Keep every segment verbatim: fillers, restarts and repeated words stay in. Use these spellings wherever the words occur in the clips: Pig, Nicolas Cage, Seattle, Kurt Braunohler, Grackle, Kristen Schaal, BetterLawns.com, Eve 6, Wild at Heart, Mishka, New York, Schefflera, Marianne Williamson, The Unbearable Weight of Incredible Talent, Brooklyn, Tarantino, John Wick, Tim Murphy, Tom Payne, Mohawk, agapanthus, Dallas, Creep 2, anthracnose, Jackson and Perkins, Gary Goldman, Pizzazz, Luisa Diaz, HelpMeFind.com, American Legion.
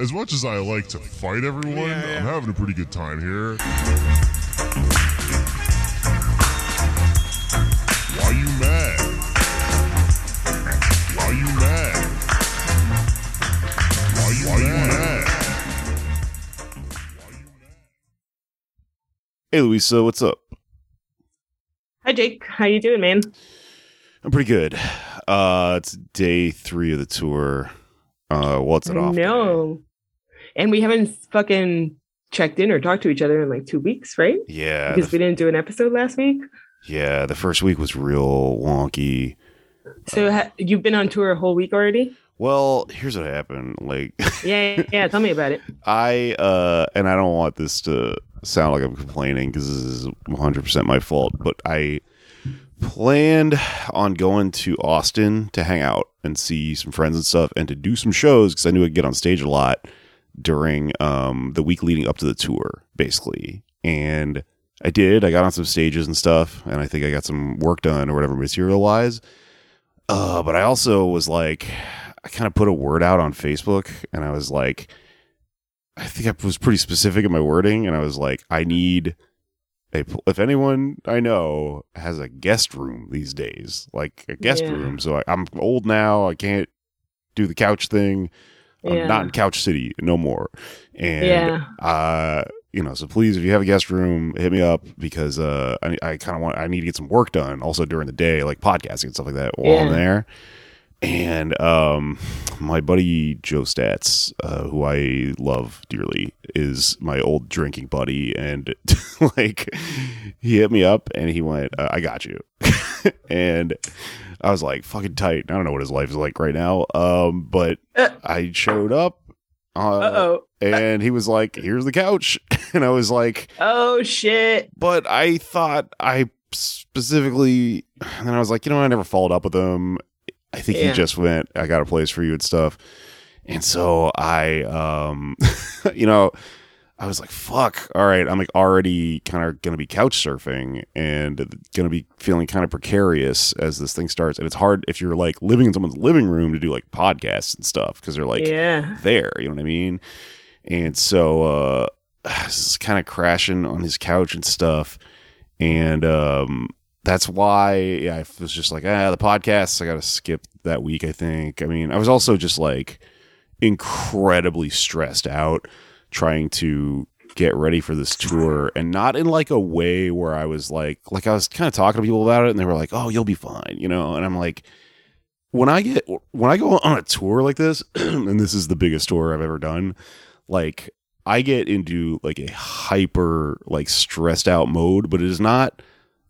as much as I like to fight everyone, yeah, yeah. I'm having a pretty good time here. Why you mad? Why you mad? Why you, Why you mad? Hey, Luisa, what's up? Hi, Jake. How you doing, man? I'm pretty good. Uh, it's day three of the tour. Uh, what's it off? No, and we haven't fucking checked in or talked to each other in like two weeks, right? Yeah, because f- we didn't do an episode last week. Yeah, the first week was real wonky. So uh, ha- you've been on tour a whole week already? Well, here's what happened. Like, yeah, yeah, yeah, tell me about it. I uh, and I don't want this to sound like I'm complaining because this is one hundred percent my fault, but I planned on going to Austin to hang out and see some friends and stuff and to do some shows because I knew I'd get on stage a lot during um, the week leading up to the tour, basically. And I did. I got on some stages and stuff, and I think I got some work done or whatever material-wise. Uh, but I also was like, I kind of put a word out on Facebook, and I was like, I think I was pretty specific in my wording, and I was like, I need... A, if anyone I know has a guest room these days, like a guest yeah. room. So I, I'm old now. I can't do the couch thing. I'm yeah. not in Couch City no more. And, yeah. uh, you know, so please, if you have a guest room, hit me up because uh, I, I kind of want, I need to get some work done also during the day, like podcasting and stuff like that while yeah. I'm there. And um, my buddy Joe Statz, uh, who I love dearly, is my old drinking buddy, and like he hit me up and he went, uh, "I got you," and I was like, "Fucking tight." I don't know what his life is like right now, um, but uh, I showed up, uh, and he was like, "Here's the couch," and I was like, "Oh shit!" But I thought I specifically, and I was like, you know, I never followed up with him. I think yeah. he just went, I got a place for you and stuff. And so I, um, you know, I was like, fuck, all right. I'm like already kind of going to be couch surfing and going to be feeling kind of precarious as this thing starts. And it's hard if you're like living in someone's living room to do like podcasts and stuff because they're like yeah. there, you know what I mean? And so uh, I was kind of crashing on his couch and stuff. And, um, that's why yeah, I was just like, ah, the podcast, I got to skip that week, I think. I mean, I was also just like incredibly stressed out trying to get ready for this tour and not in like a way where I was like, like I was kind of talking to people about it and they were like, oh, you'll be fine, you know? And I'm like, when I get, when I go on a tour like this, and this is the biggest tour I've ever done, like I get into like a hyper, like stressed out mode, but it is not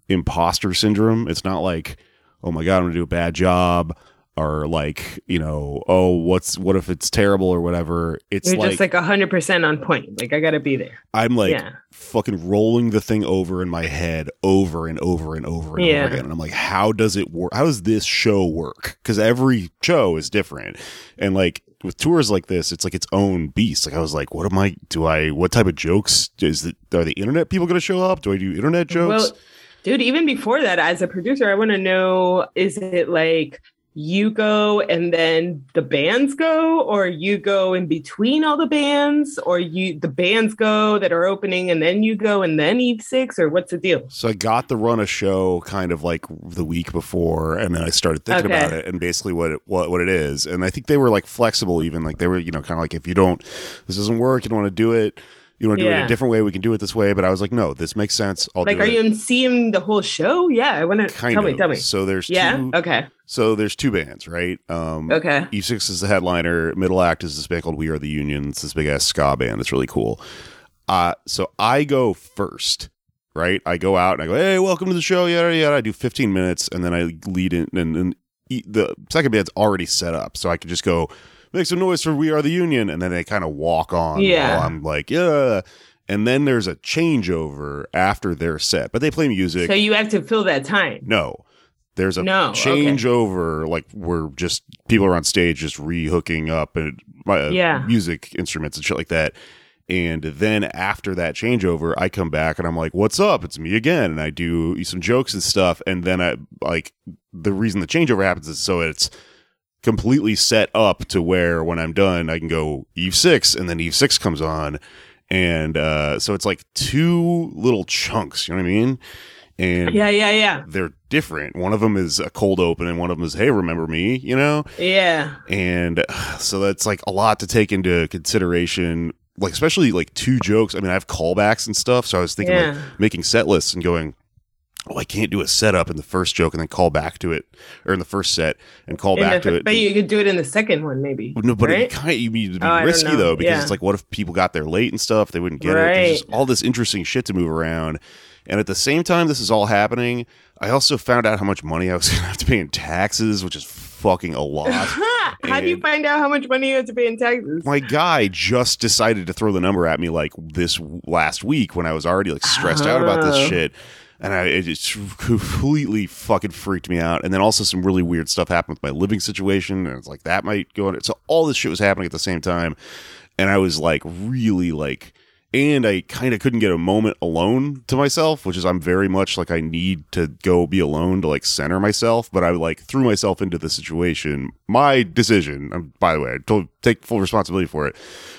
imposter syndrome. It's not like, oh my god, I'm gonna do a bad job, or like, you know, oh, what's what if it's terrible or whatever. It's you're like, just like one hundred percent on point, like I gotta be there. I'm like yeah. fucking rolling the thing over in my head over and over and over and yeah. over again, and I'm like, how does it work? How does this show work? Because every show is different, and like with tours like this, it's like its own beast. Like I was like, what am I do I what type of jokes is it, are the internet people gonna show up? Do I do internet jokes? Well, dude, even before that, as a producer, I want to know, is it like you go and then the bands go, or you go in between all the bands, or you the bands go that are opening and then you go and then Eve six, or what's the deal? So I got the run of show kind of like the week before, and then I started thinking okay. about it and basically what it, what, what it is. And I think they were like flexible even, like they were, you know, kind of like, if you don't, this doesn't work, you don't want to do it. You want to do yeah. it a different way? We can do it this way. But I was like, no, this makes sense. I'll like, do are it. you seeing the whole show? Yeah, I want to kind tell of. me, tell me. So there's yeah, two, okay. So there's two bands, right? Um, okay. E six is the headliner. Middle act is this band called We Are the Union. It's this big ass ska band that's really cool. Uh, so I go first, right? I go out and I go, hey, welcome to the show. Yada yada. I do fifteen minutes, and then I lead in, and then the second band's already set up, so I could just go, make some noise for We Are the Union, and then they kind of walk on. Yeah, while I'm like, yeah, and then there's a changeover after their set, but they play music. So you have to fill that time. No, there's a no, changeover. Okay. Like we're just people are on stage just re-hooking up and uh, yeah. music instruments and shit like that. And then after that changeover, I come back and I'm like, what's up? It's me again. And I do some jokes and stuff. And then I like the reason the changeover happens is so it's completely set up to where when I'm done, I can go Eve six, and then Eve six comes on. And uh, so it's like two little chunks, you know what I mean? And yeah, yeah, yeah. They're different. One of them is a cold open, and one of them is, hey, remember me, you know? Yeah. And uh, so that's like a lot to take into consideration, like especially like two jokes. I mean, I have callbacks and stuff, so I was thinking yeah. like making set lists and going, oh, I can't do a setup in the first joke and then call back to it, or in the first set and call in back the, to it. But you could do it in the second one, maybe. No, but right? it kind of, you mean to be oh, risky though, because yeah. it's like, what if people got there late and stuff? They wouldn't get right. it. There's just all this interesting shit to move around. And at the same time, this is all happening. I also found out how much money I was going to have to pay in taxes, which is fucking a lot. How do you find out how much money you have to pay in taxes? My guy just decided to throw the number at me like this last week when I was already like stressed oh. out about this shit. And I, it just completely fucking freaked me out. And then also some really weird stuff happened with my living situation. And it's like, that might go on. So all this shit was happening at the same time. And I was like, really like, and I kind of couldn't get a moment alone to myself, which is I'm very much like I need to go be alone to like center myself. But I like threw myself into the situation. My decision, I'm, by the way, I told, take full responsibility for it.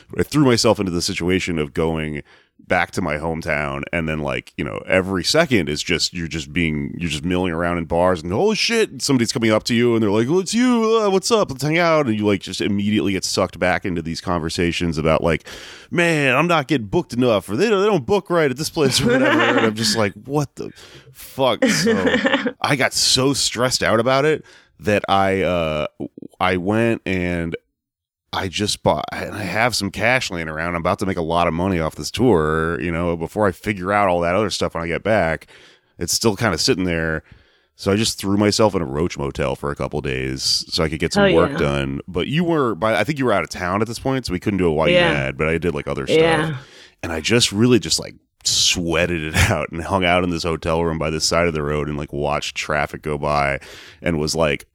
But I threw myself into the situation of going back to my hometown, and then like, you know, every second is just you're just being you're just milling around in bars, and holy shit, somebody's coming up to you and they're like, well, it's you, uh, what's up, let's hang out. And you like just immediately get sucked back into these conversations about like, man, I'm not getting booked enough, or they don't, they don't book right at this place or whatever. And I'm just like, what the fuck. So I got so stressed out about it that I uh I went and I just bought, and I have some cash laying around. I'm about to make a lot of money off this tour, you know, before I figure out all that other stuff when I get back. It's still kind of sitting there. So I just threw myself in a roach motel for a couple of days so I could get some Hell work yeah. done. But you were, by I think you were out of town at this point, so we couldn't do a while you yeah. had, but I did like other stuff. Yeah. And I just really just like sweated it out and hung out in this hotel room by the side of the road and like watched traffic go by and was like,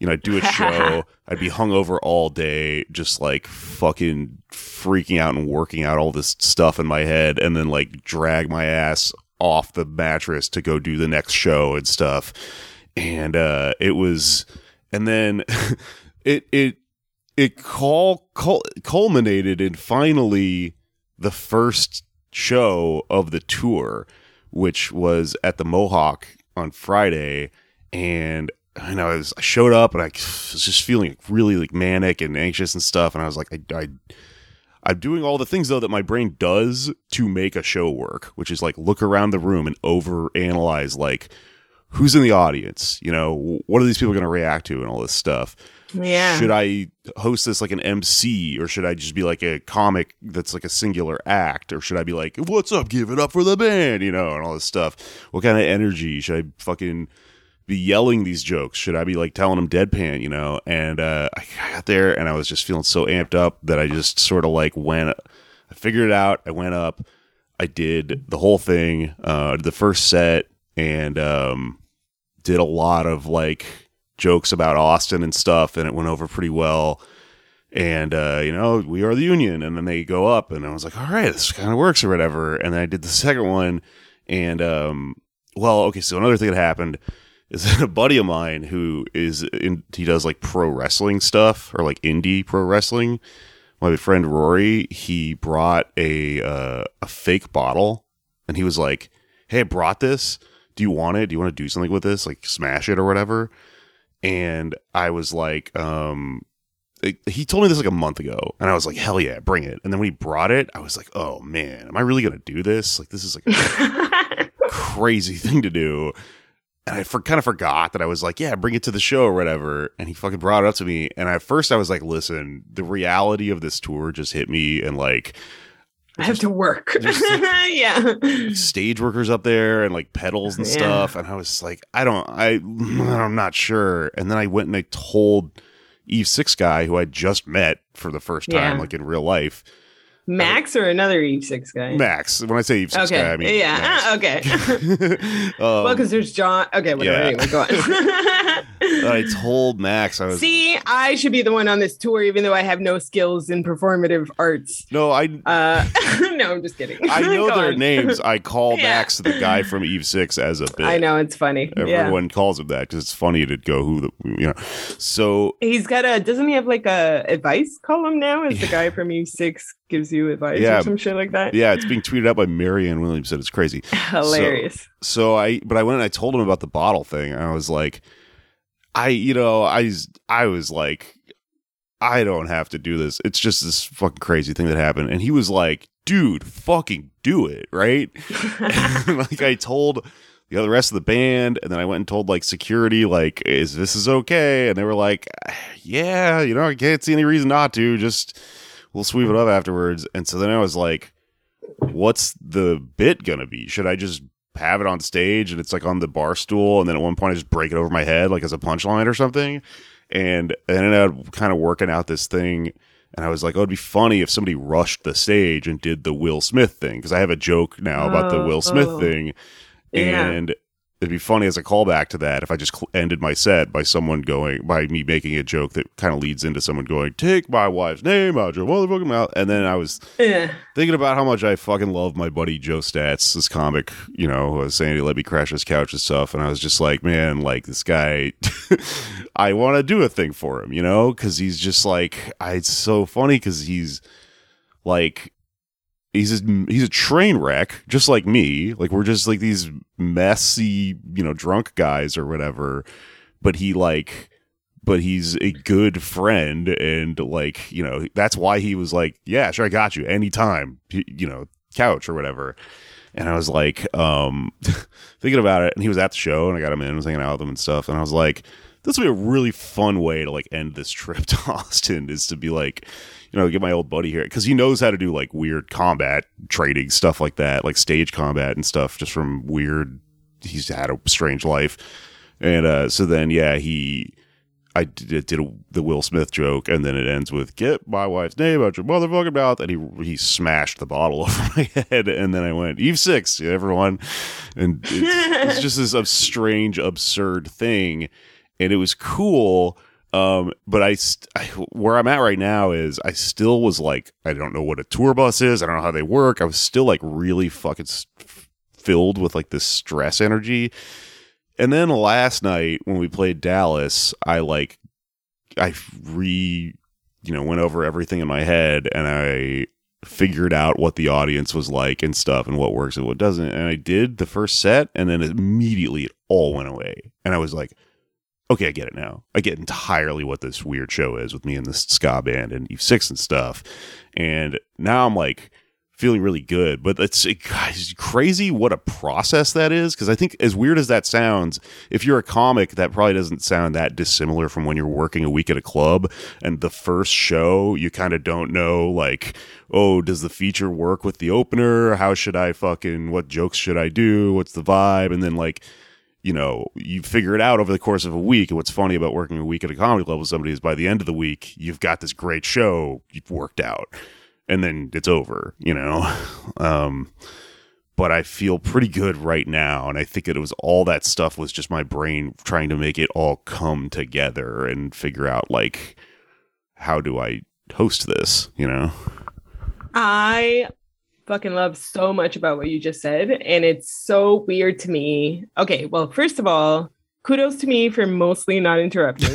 you know, I'd do a show, I'd be hungover all day, just like fucking freaking out and working out all this stuff in my head, and then like drag my ass off the mattress to go do the next show and stuff. And uh, it was, and then it it it call, call culminated in finally the first show of the tour, which was at the Mohawk on Friday. And I know I, was, I showed up and I was just feeling really like manic and anxious and stuff. And I was like, I, I, I'm doing all the things though that my brain does to make a show work, which is like look around the room and overanalyze like who's in the audience, you know, what are these people going to react to and all this stuff. Yeah. Should I host this like an M C, or should I just be like a comic that's like a singular act, or should I be like, what's up, give it up for the band, you know, and all this stuff. What kind of energy should I fucking be yelling these jokes? Should I be like telling them deadpan, you know? And uh, I got there and I was just feeling so amped up that I just sort of like went, I figured it out. I went up, I did the whole thing, uh, the first set, and um, did a lot of like jokes about Austin and stuff. And it went over pretty well. And, uh, you know, We Are the Union. And then they go up and I was like, all right, this kind of works or whatever. And then I did the second one. And, um, well, okay. So another thing that happened is a buddy of mine who is in, he does like pro wrestling stuff or like indie pro wrestling. My friend Rory, he brought a uh, a fake bottle, and he was like, "Hey, I brought this. Do you want it? Do you want to do something with this? Like smash it or whatever?" And I was like, um, it, he told me this like a month ago, and I was like, "Hell yeah, bring it!" And then when he brought it, I was like, "Oh man, am I really gonna do this? Like this is like a crazy thing to do." And I for, kind of forgot that I was like, yeah, bring it to the show or whatever. And he fucking brought it up to me. And at first I was like, listen, the reality of this tour just hit me. And like, I have just, to work. Just, like, yeah. Stage workers up there and like pedals and yeah. stuff. And I was like, I don't, I, I'm not sure. And then I went and I told Eve six guy, who I just met for the first time, yeah. like in real life. Max or another Eve six guy? Max. When I say Eve six okay. guy, I mean yeah. Max. Okay. um, well, because there's John. Okay, whatever. Yeah. Anyway, go on. I told Max. I was, See, I should be the one on this tour, even though I have no skills in performative arts. No, I. Uh, no, I'm just kidding. I know their on. names. I call yeah. Max the guy from Eve six as a bit. I know, it's funny. Everyone yeah. calls him that because it's funny to go who the you know. So he's got a. Doesn't he have like a advice column now? As the guy from Eve six gives you advice yeah, or some shit like that? Yeah, it's being tweeted out by Marianne Williamson. It's crazy, hilarious. So, so I, but I went and I told him about the bottle thing, and I was like. I, you know, I, I was like, I don't have to do this. It's just this fucking crazy thing that happened. And he was like, dude, fucking do it, right? Like I told the other rest of the band, and then I went and told like security, like, is this is okay? And they were like, yeah, you know, I can't see any reason not to. Just we'll sweep it up afterwards. And so then I was like, what's the bit gonna be? Should I just have it on stage and it's like on the bar stool, and then at one point I just break it over my head like as a punchline or something? And I ended up kind of working out this thing, and I was like, oh, it'd be funny if somebody rushed the stage and did the Will Smith thing, because I have a joke now oh, about the Will Smith oh. thing, and yeah. it'd be funny as a callback to that if I just cl- ended my set by someone going by me making a joke that kind of leads into someone going, take my wife's name out your motherfucking mouth. And then I was yeah. thinking about how much I fucking love my buddy Joe Statz, this comic, you know, who was saying he let me crash his couch and stuff. And I was just like, man, like this guy, I want to do a thing for him, you know, because he's just like, I, it's so funny because he's like. He's a, he's a train wreck, just like me. Like, we're just like these messy, you know, drunk guys or whatever. But he like, but he's a good friend, and like, you know, that's why he was like, yeah, sure, I got you anytime, you know, couch or whatever. And I was like, um, thinking about it, and he was at the show, and I got him in, and was hanging out with him and stuff, and I was like, this would be a really fun way to like end this trip to Austin, is to be like, you know, get my old buddy here, because he knows how to do like weird combat training stuff like that, like stage combat and stuff, just from weird. He's had a strange life, and uh, so then yeah, he, I did, did a, the Will Smith joke, and then it ends with "Get my wife's name out your motherfucking mouth," and he he smashed the bottle over my head, and then I went Eve six, everyone, and it's, it's just this strange, absurd thing. And it was cool, um, but I, st- I where I'm at right now is I still was like, I don't know what a tour bus is. I don't know how they work. I was still like really fucking st- filled with like this stress energy. And then last night when we played Dallas, I like I re you know went over everything in my head, and I figured out what the audience was like and stuff, and what works and what doesn't. And I did the first set, and then immediately it all went away, and I was like, okay, I get it now. I get entirely what this weird show is with me and this ska band and Eve six and stuff. And now I'm like feeling really good. But it's, it, it's crazy what a process that is. Because I think as weird as that sounds, if you're a comic, that probably doesn't sound that dissimilar from when you're working a week at a club. And the first show, you kind of don't know, like, oh, does the feature work with the opener? How should I fucking, what jokes should I do? What's the vibe? And then like, you know, you figure it out over the course of a week. And what's funny about working a week at a comedy club with somebody is by the end of the week, you've got this great show you've worked out, and then it's over, you know? Um, but I feel pretty good right now. And I think that it was all that stuff was just my brain trying to make it all come together and figure out like, how do I host this? You know, I fucking love so much about what you just said, and it's so weird to me. Okay, well, first of all, kudos to me for mostly not interrupting.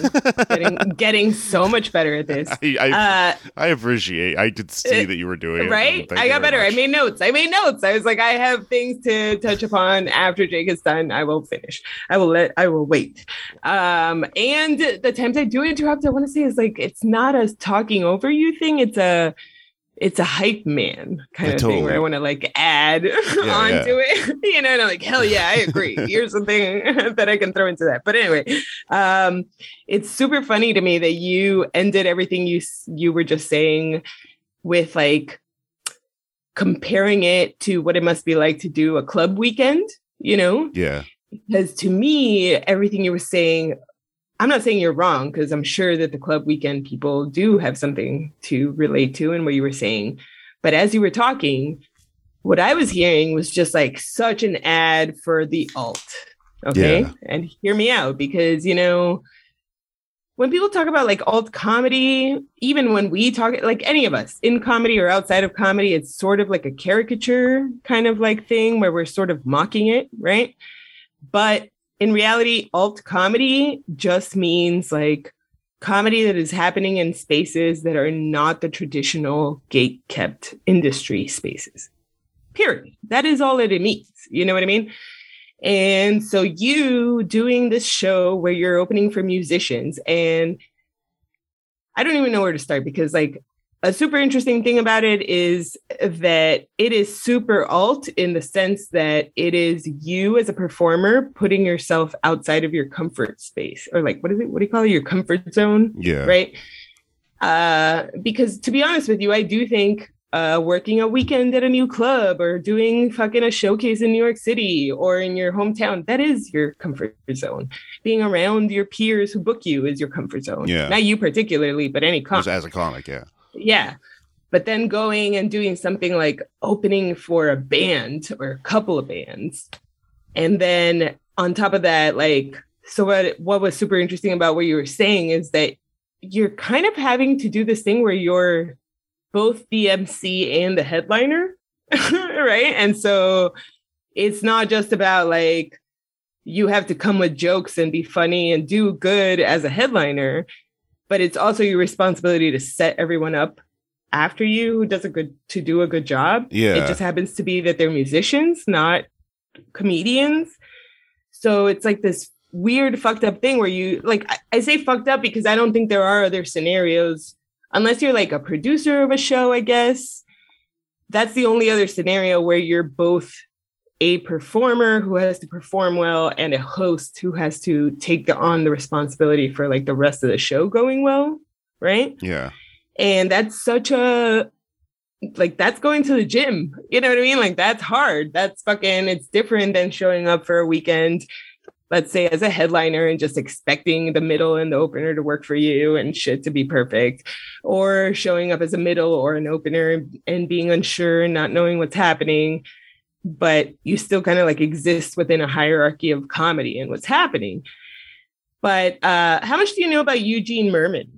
getting, getting so much better at this. I, I, uh, I appreciate. I did see uh, that you were doing it. Right? I got better. Much. I made notes. I made notes. I was like, I have things to touch upon after Jake is done. I will finish. I will let. I will wait. Um, and the times I do interrupt, I want to say is like, it's not a talking over you thing. It's a It's a hype man kind I of totally. thing where I want to like add yeah, onto yeah. it, you know, and I'm like, hell yeah, I agree. Here's the thing that I can throw into that. But anyway, um, it's super funny to me that you ended everything you you were just saying with like comparing it to what it must be like to do a club weekend, you know? Yeah. Because to me, everything you were saying, I'm not saying you're wrong, because I'm sure that the club weekend people do have something to relate to in what you were saying. But as you were talking, what I was hearing was just like such an ad for the alt. Okay. Yeah. And hear me out, because, you know, when people talk about like alt comedy, even when we talk, like any of us in comedy or outside of comedy, it's sort of like a caricature kind of like thing where we're sort of mocking it, right? But in reality, alt comedy just means like comedy that is happening in spaces that are not the traditional gate-kept industry spaces. Period. That is all that it means. You know what I mean? And so you doing this show where you're opening for musicians, and I don't even know where to start, because like a super interesting thing about it is that it is super alt in the sense that it is you as a performer putting yourself outside of your comfort space, or like, what is it? What do you call it? Your comfort zone. Yeah. Right. Uh, because to be honest with you, I do think Uh, working a weekend at a new club or doing fucking a showcase in New York City or in your hometown, that is your comfort zone. Being around your peers who book you is your comfort zone. Yeah. Not you particularly, but any comic. Just as a comic, yeah. Yeah. But then going and doing something like opening for a band or a couple of bands. And then on top of that, like, so what, what was super interesting about what you were saying is that you're kind of having to do this thing where you're both the M C and the headliner, right? And so it's not just about like, you have to come with jokes and be funny and do good as a headliner, but it's also your responsibility to set everyone up after you who does a good, to do a good job. Yeah. It just happens to be that they're musicians, not comedians. So it's like this weird fucked up thing where you, like, I, I say fucked up because I don't think there are other scenarios. Unless you're like a producer of a show, I guess, that's the only other scenario where you're both a performer who has to perform well and a host who has to take the, on the responsibility for like the rest of the show going well, right? Yeah. And that's such a, like, that's going to the gym. You know what I mean? Like, that's hard. That's fucking, it's different than showing up for a weekend, let's say, as a headliner and just expecting the middle and the opener to work for you and shit to be perfect, or showing up as a middle or an opener and being unsure and not knowing what's happening, but you still kind of like exist within a hierarchy of comedy and what's happening. But uh, how much do you know about Eugene Mirman?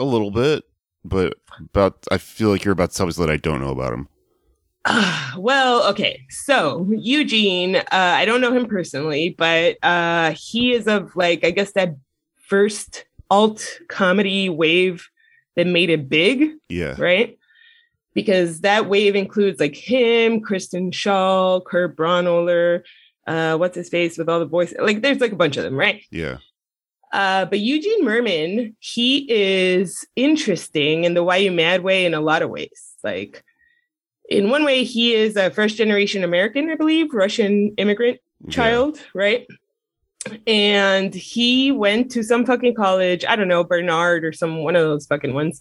A little bit, but about I feel like you're about to tell me something that I don't know about him. Uh, well, okay. So Eugene, uh, I don't know him personally, but uh, he is of like, I guess that first alt comedy wave that made it big. Yeah. Right. Because that wave includes like him, Kristen Schaal, Kurt Braunohler, uh, what's his face with all the voices. Like there's like a bunch of them. Right. Yeah. Uh, but Eugene Mirman, he is interesting in the Why You Mad way in a lot of ways. Like, in one way, he is a first generation American, I believe, Russian immigrant child, yeah. Right? And he went to some fucking college, I don't know, Bernard or some one of those fucking ones.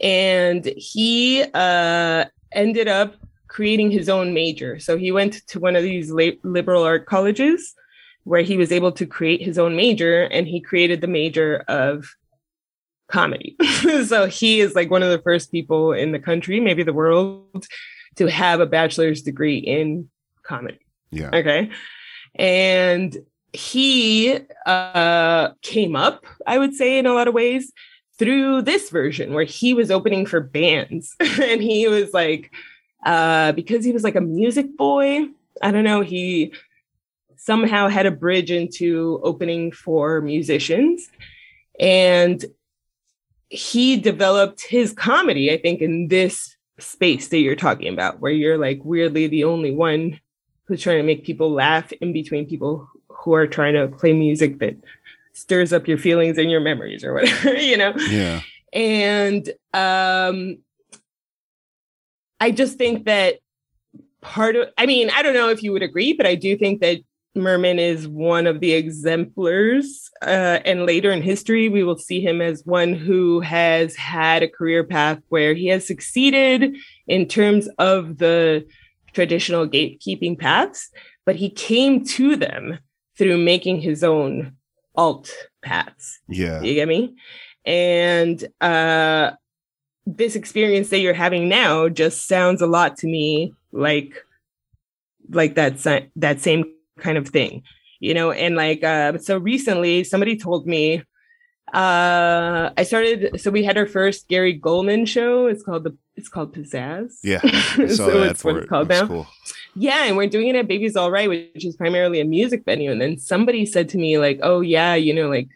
And he uh, ended up creating his own major. So he went to one of these liberal art colleges where he was able to create his own major, and he created the major of comedy. So he is like one of the first people in the country, maybe the world, to have a bachelor's degree in comedy. Yeah. Okay. And he uh, came up, I would say, in a lot of ways through this version where he was opening for bands. And he was like, uh, because he was like a music boy, I don't know, he somehow had a bridge into opening for musicians. And he developed his comedy, I think, in this space that you're talking about, where you're like weirdly the only one who's trying to make people laugh in between people who are trying to play music that stirs up your feelings and your memories or whatever, you know? Yeah. And um, I just think that part of, I mean, I don't know if you would agree, but I do think that Mirman is one of the exemplars, uh, and later in history, we will see him as one who has had a career path where he has succeeded in terms of the traditional gatekeeping paths, but he came to them through making his own alt paths. Yeah. You get me? And uh, this experience that you're having now just sounds a lot to me like, like that, si- that same kind of thing, you know? And like, uh, so recently somebody told me, Uh, I started, so we had our first Gary Goldman show. It's called the, it's called Pizzazz. Yeah. I saw so that it's for what it. It's called now. Cool. Yeah. And we're doing it at Baby's All Right, which is primarily a music venue. And then somebody said to me like, oh yeah, you know, like,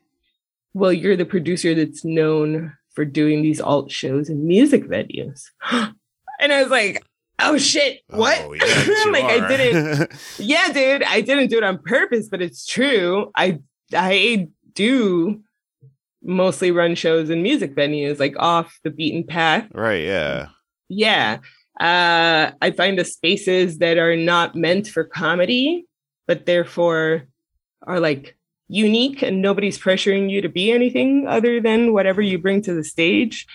well, you're the producer that's known for doing these alt shows and music venues. And I was like, oh shit, what? Oh, yes, like I didn't, yeah, dude, I didn't do it on purpose, but it's true. I, I do mostly run shows in music venues, like off the beaten path. Right. Yeah. Yeah. Uh, I find the spaces that are not meant for comedy, but therefore are like unique and nobody's pressuring you to be anything other than whatever you bring to the stage.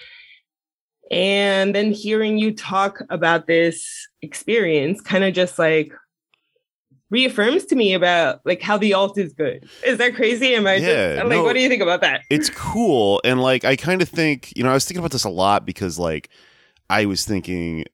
And then hearing you talk about this experience kind of just like reaffirms to me about like how the alt is good. Is that crazy? Am I yeah, just I'm no, like, what do you think about that? It's cool. And like, I kind of think, you know, I was thinking about this a lot because like I was thinking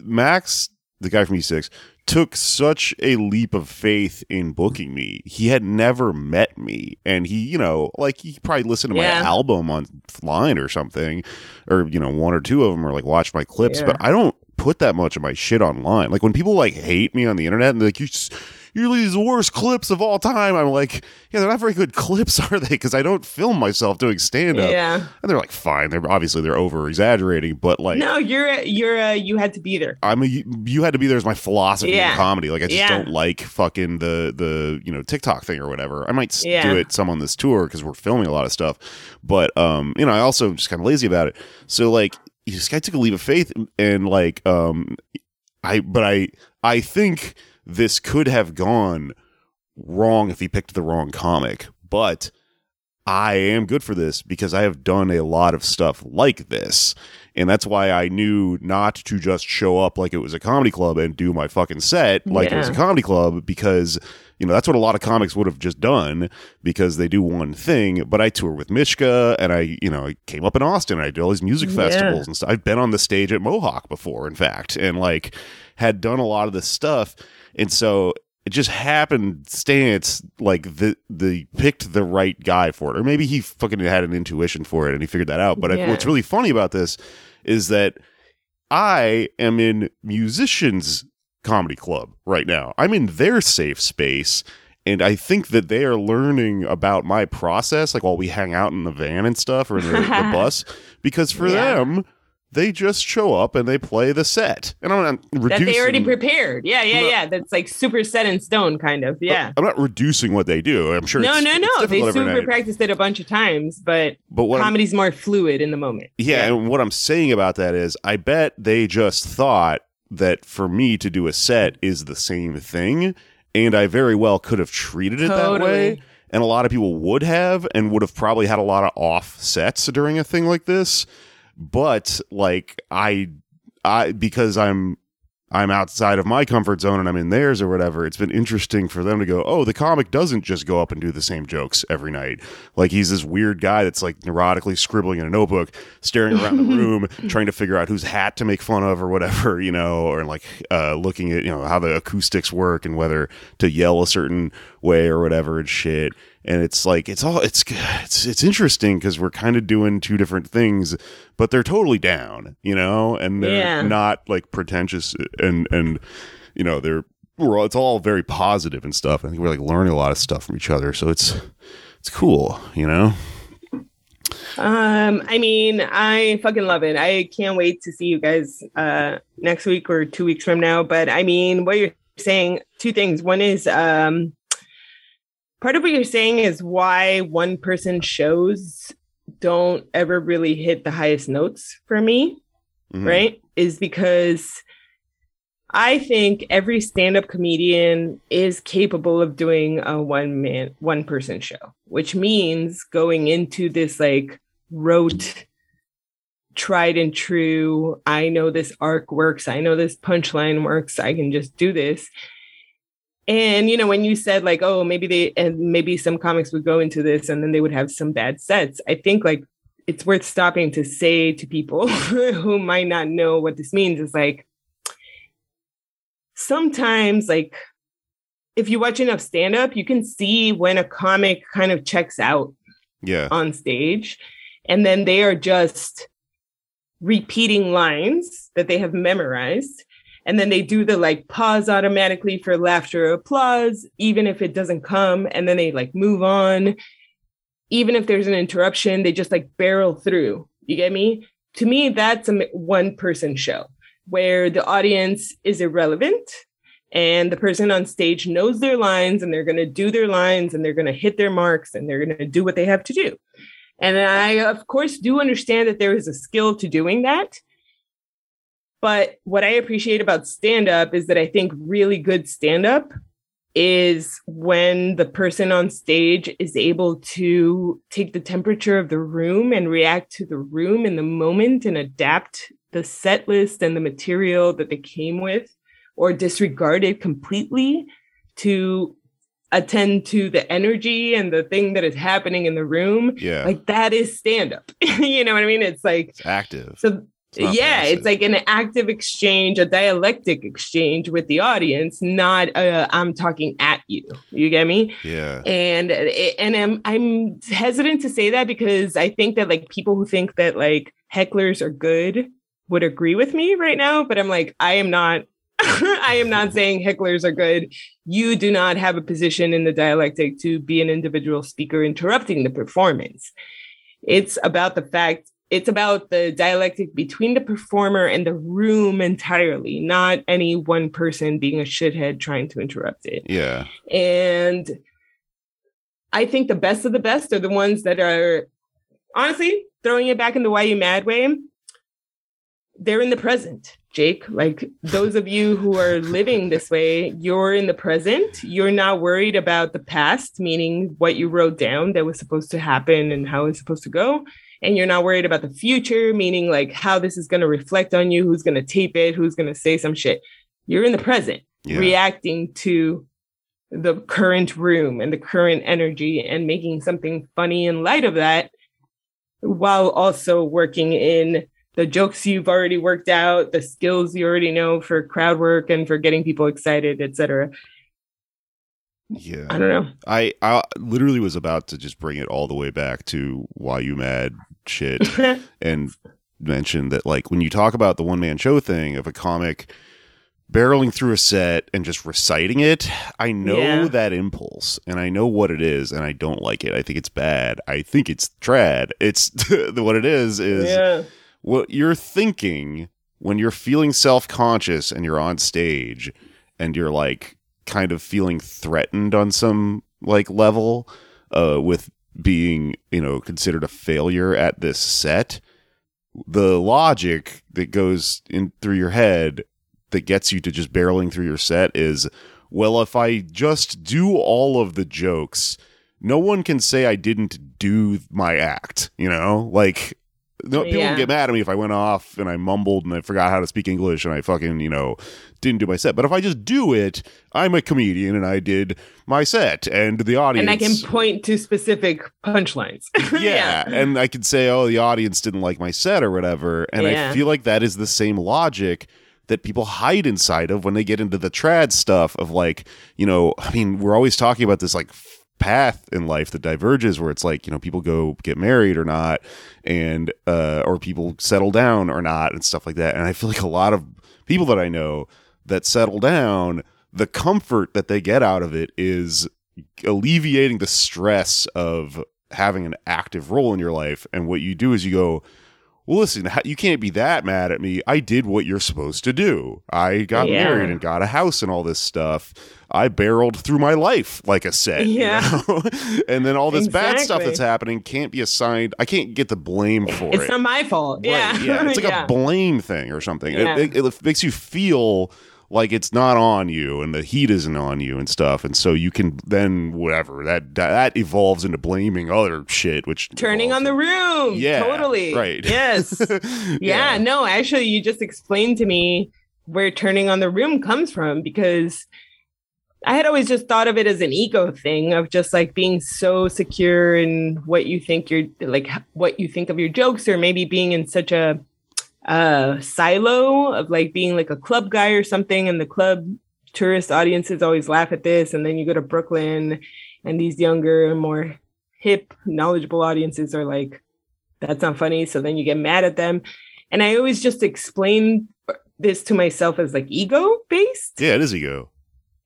Max, the guy from E six, took such a leap of faith in booking me. He had never met me, and he, you know, like he probably listened to yeah. my album online or something, or you know, one or two of them, or like watched my clips. Yeah. But I don't put that much of my shit online. Like when people like hate me on the internet and they're like, you just, you're these worst clips of all time. I'm like, yeah, they're not very good clips, are they? Because I don't film myself doing stand up. Yeah. And they're like, fine. They're obviously they're over exaggerating, but like, no, you're you're uh, you had to be there. I'm a, you, you had to be there is my philosophy yeah. in comedy. Like I just yeah. don't like fucking the the you know TikTok thing or whatever. I might yeah. do it some on this tour because we're filming a lot of stuff, but um, you know, I also am just kind of lazy about it. So like, this guy took a leap of faith, and like, um, I but I I think. This could have gone wrong if he picked the wrong comic, but I am good for this because I have done a lot of stuff like this. And that's why I knew not to just show up like it was a comedy club and do my fucking set like yeah. it was a comedy club, because, you know, that's what a lot of comics would have just done because they do one thing. But I tour with Mishka, and I, you know, I came up in Austin and I did all these music festivals yeah. and stuff. I've been on the stage at Mohawk before, in fact, and like had done a lot of this stuff. And so it just happened, stance like the the picked the right guy for it, or maybe he fucking had an intuition for it and he figured that out. But yeah. I, what's really funny about this is that I am in musicians' comedy club right now. I'm in their safe space, and I think that they are learning about my process, like while we hang out in the van and stuff, or in the, the bus, because for yeah. them. They just show up and they play the set, and I'm not reducing. That they already prepared, yeah, yeah, not, yeah. That's like super set in stone, kind of, yeah. I'm not reducing what they do. I'm sure. No, it's, no, no. It's they super night. practiced it a bunch of times, but, but comedy's I'm, more fluid in the moment. Yeah, yeah, and what I'm saying about that is, I bet they just thought that for me to do a set is the same thing, and I very well could have treated it totally. that way. And a lot of people would have, and would have probably had a lot of off sets during a thing like this. But like I, I because I'm, I'm outside of my comfort zone and I'm in theirs or whatever. It's been interesting for them to go, oh, the comic doesn't just go up and do the same jokes every night. Like he's this weird guy that's like neurotically scribbling in a notebook, staring around the room, trying to figure out whose hat to make fun of or whatever, you know, or like uh, looking at you know how the acoustics work and whether to yell a certain way or whatever and shit. And it's like, it's all, it's, it's, it's interesting because we're kind of doing two different things, but they're totally down, you know, and they're yeah. not like pretentious and, and, you know, they're, we're all, it's all very positive and stuff. I think we're like learning a lot of stuff from each other. So it's, it's cool, you know? Um, I mean, I fucking love it. I can't wait to see you guys, uh, next week or two weeks from now. But I mean, what you're saying, two things. One is, um, part of what you're saying is why one person shows don't ever really hit the highest notes for me, mm-hmm. right? Is because I think every stand-up comedian is capable of doing a one-man, one-person show, which means going into this like rote, tried and true, I know this arc works, I know this punchline works, I can just do this. And, you know, when you said like, oh, maybe they and maybe some comics would go into this and then they would have some bad sets. I think like it's worth stopping to say to people who might not know what this means is like sometimes like if you watch enough stand up, you can see when a comic kind of checks out yeah. on stage. And then they are just repeating lines that they have memorized. And then they do the like pause automatically for laughter or applause, even if it doesn't come. And then they like move on. Even if there's an interruption, they just like barrel through. You get me? To me, that's a one person show where the audience is irrelevant and the person on stage knows their lines and they're going to do their lines and they're going to hit their marks and they're going to do what they have to do. And I, of course, do understand that there is a skill to doing that. But what I appreciate about stand-up is that I think really good stand-up is when the person on stage is able to take the temperature of the room and react to the room in the moment and adapt the set list and the material that they came with or disregard it completely to attend to the energy and the thing that is happening in the room. Yeah. Like that is stand-up. You know what I mean? It's like it's active. So It's yeah, passive. It's like an active exchange, a dialectic exchange with the audience, not a, I'm talking at you. You get me? Yeah. And and I'm I'm hesitant to say that because I think that like people who think that like hecklers are good would agree with me right now. But I'm like, I am not. I am not saying hecklers are good. You do not have a position in the dialectic to be an individual speaker interrupting the performance. It's about the fact. It's about the dialectic between the performer and the room entirely, not any one person being a shithead trying to interrupt it. Yeah. And I think the best of the best are the ones that are, honestly, throwing it back in the why you mad way. They're in the present, Jake. Like those of you who are living this way, you're in the present. You're not worried about the past, meaning what you wrote down that was supposed to happen and how it's supposed to go. And you're not worried about the future, meaning like how this is going to reflect on you, who's going to tape it, who's going to say some shit. You're in the present, yeah. reacting to the current room and the current energy and making something funny in light of that while also working in the jokes you've already worked out, the skills you already know for crowd work and for getting people excited, et cetera. Yeah, I don't know. I, I literally was about to just bring it all the way back to why you mad shit and mention that like when you talk about the one man show thing of a comic barreling through a set and just reciting it, I know yeah. that impulse and I know what it is and I don't like it. I think it's bad. I think it's trad. It's what it is is yeah. what you're thinking when you're feeling self-conscious and you're on stage and you're like kind of feeling threatened on some like level uh with being, you know, considered a failure at this set. The logic that goes in through your head that gets you to just barreling through your set is, well, if I just do all of the jokes, no one can say I didn't do my act, you know? Like no, people yeah. can get mad at me if I went off and I mumbled and I forgot how to speak English and I fucking, you know, didn't do my set. But if I just do it, I'm a comedian and I did my set and the audience. And I can point to specific punchlines. yeah. yeah. And I can say, oh, the audience didn't like my set or whatever. And yeah. I feel like that is the same logic that people hide inside of when they get into the trad stuff of like, you know, I mean, we're always talking about this like path in life that diverges where it's like, you know, people go get married or not and uh or people settle down or not and stuff like that. And I feel like a lot of people that I know that settle down, the comfort that they get out of it is alleviating the stress of having an active role in your life. And what you do is you go, well, listen, you can't be that mad at me. I did what you're supposed to do. I got yeah. married and got a house and all this stuff. I barreled through my life like a set. Yeah. You know? And then all this exactly. bad stuff that's happening can't be assigned. I can't get the blame for it's it. It's not my fault. Right. Yeah. yeah. It's like yeah. a blame thing or something. Yeah. It, it, it makes you feel like it's not on you and the heat isn't on you and stuff. And so you can then whatever that that evolves into blaming other shit, which turning on the room. Yeah, totally. Right. Yes. yeah. yeah. No, actually, you just explained to me where turning on the room comes from, because I had always just thought of it as an ego thing of just like being so secure in what you think you're like, what you think of your jokes, or maybe being in such a uh silo of like being like a club guy or something, and the club tourist audiences always laugh at this, and then you go to Brooklyn and these younger, more hip, knowledgeable audiences are like, that's not funny. So then you get mad at them. And I always just explain this to myself as like ego based. Yeah, it is ego.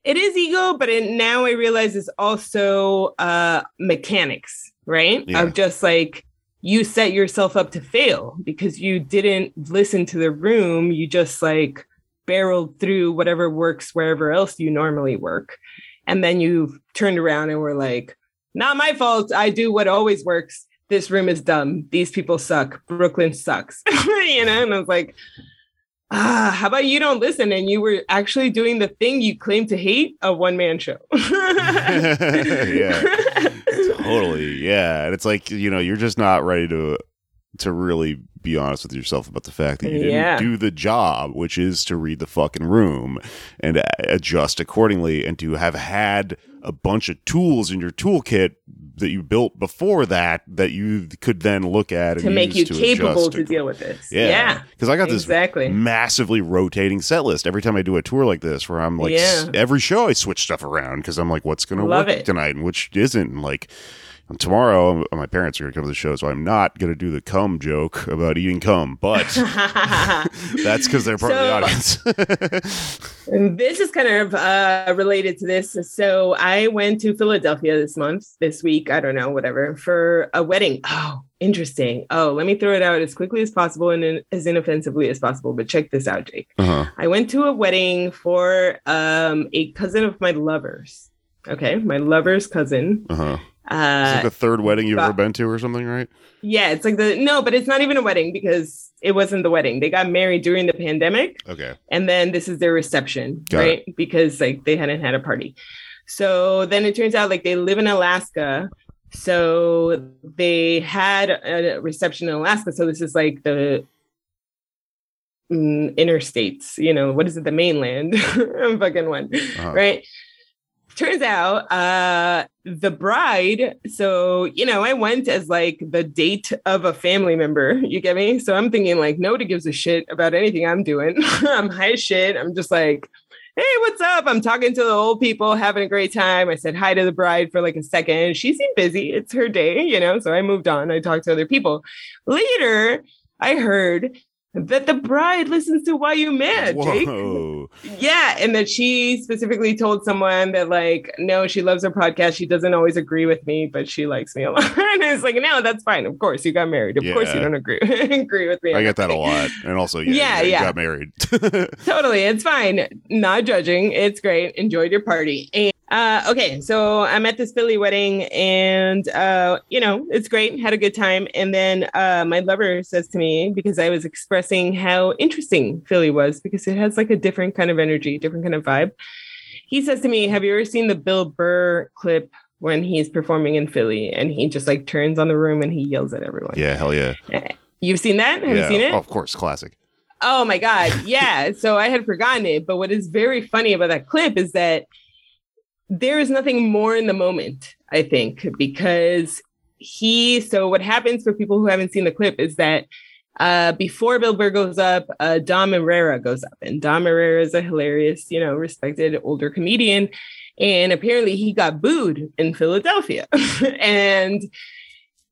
It is ego, but it, now I realize it's also uh, mechanics, right? Yeah. Of just like, you set yourself up to fail because you didn't listen to the room. You just like barreled through whatever works wherever else you normally work. And then you turned around and were like, not my fault. I do what always works. This room is dumb. These people suck. Brooklyn sucks. You know, and I was like, ah, how about you don't listen? And you were actually doing the thing you claim to hate, a one-man show. Yeah, totally. Yeah. And it's like, you know, you're just not ready to to really be honest with yourself about the fact that you didn't yeah. do the job, which is to read the fucking room and adjust accordingly, and to have had a bunch of tools in your toolkit that you built before that that you could then look at and to make you to capable to deal with this. Yeah, because yeah. I got this exactly. massively rotating set list every time I do a tour like this, where I'm like, yeah. every show I switch stuff around because I'm like, what's going to work it. tonight and which isn't, and like. Tomorrow, my parents are going to come to the show, so I'm not going to do the cum joke about eating cum, but that's because they're part so, of the audience. This is kind of uh, related to this. So I went to Philadelphia this month, this week, I don't know, whatever, for a wedding. Oh, interesting. Oh, let me throw it out as quickly as possible and in, as inoffensively as possible. But check this out, Jake. Uh-huh. I went to a wedding for um, a cousin of my lover's. Okay, my lover's cousin. Uh-huh. Uh, it's like the third wedding you've but, ever been to or something, right? Yeah, it's like the, no, but it's not even a wedding because it wasn't the wedding. They got married during the pandemic. Okay. And then this is their reception, got right? It. Because like they hadn't had a party. So then it turns out like they live in Alaska. So they had a reception in Alaska. So this is like the mm, interstates, you know, what is it? The mainland. I'm fucking one, uh-huh. right? Turns out uh, the bride, so, you know, I went as like the date of a family member. You get me? So I'm thinking like, nobody gives a shit about anything I'm doing. I'm high as shit. I'm just like, hey, what's up? I'm talking to the old people, having a great time. I said hi to the bride for like a second. She seemed busy. It's her day, you know? So I moved on. I talked to other people. Later, I heard that the bride listens to Why You Mad, Jake. Whoa. Yeah, and that she specifically told someone that, like, no, she loves her podcast. She doesn't always agree with me, but she likes me a lot. And it's like, no, that's fine. Of course, you got married. Of yeah. course, you don't agree agree with me. I get that a lot. And also, yeah, yeah, you, you yeah. got married. Totally, it's fine. Not judging. It's great. Enjoyed your party. And uh, okay, so I'm at this Philly wedding, and uh, you know, it's great. Had a good time. And then uh, my lover says to me, because I was expressing how interesting Philly was because it has like a different kind of energy, different kind of vibe. He says to me, have you ever seen the Bill Burr clip when he's performing in Philly and he just like turns on the room and he yells at everyone? Yeah, hell yeah. You've seen that? Have yeah, you seen it? Of course, classic. Oh my God. Yeah. So I had forgotten it. But what is very funny about that clip is that there is nothing more in the moment, I think, because he, so what happens for people who haven't seen the clip is that Uh, before Bill Burr goes up, uh, Dom Irrera goes up, and Dom Irrera is a hilarious, you know, respected older comedian. And apparently he got booed in Philadelphia and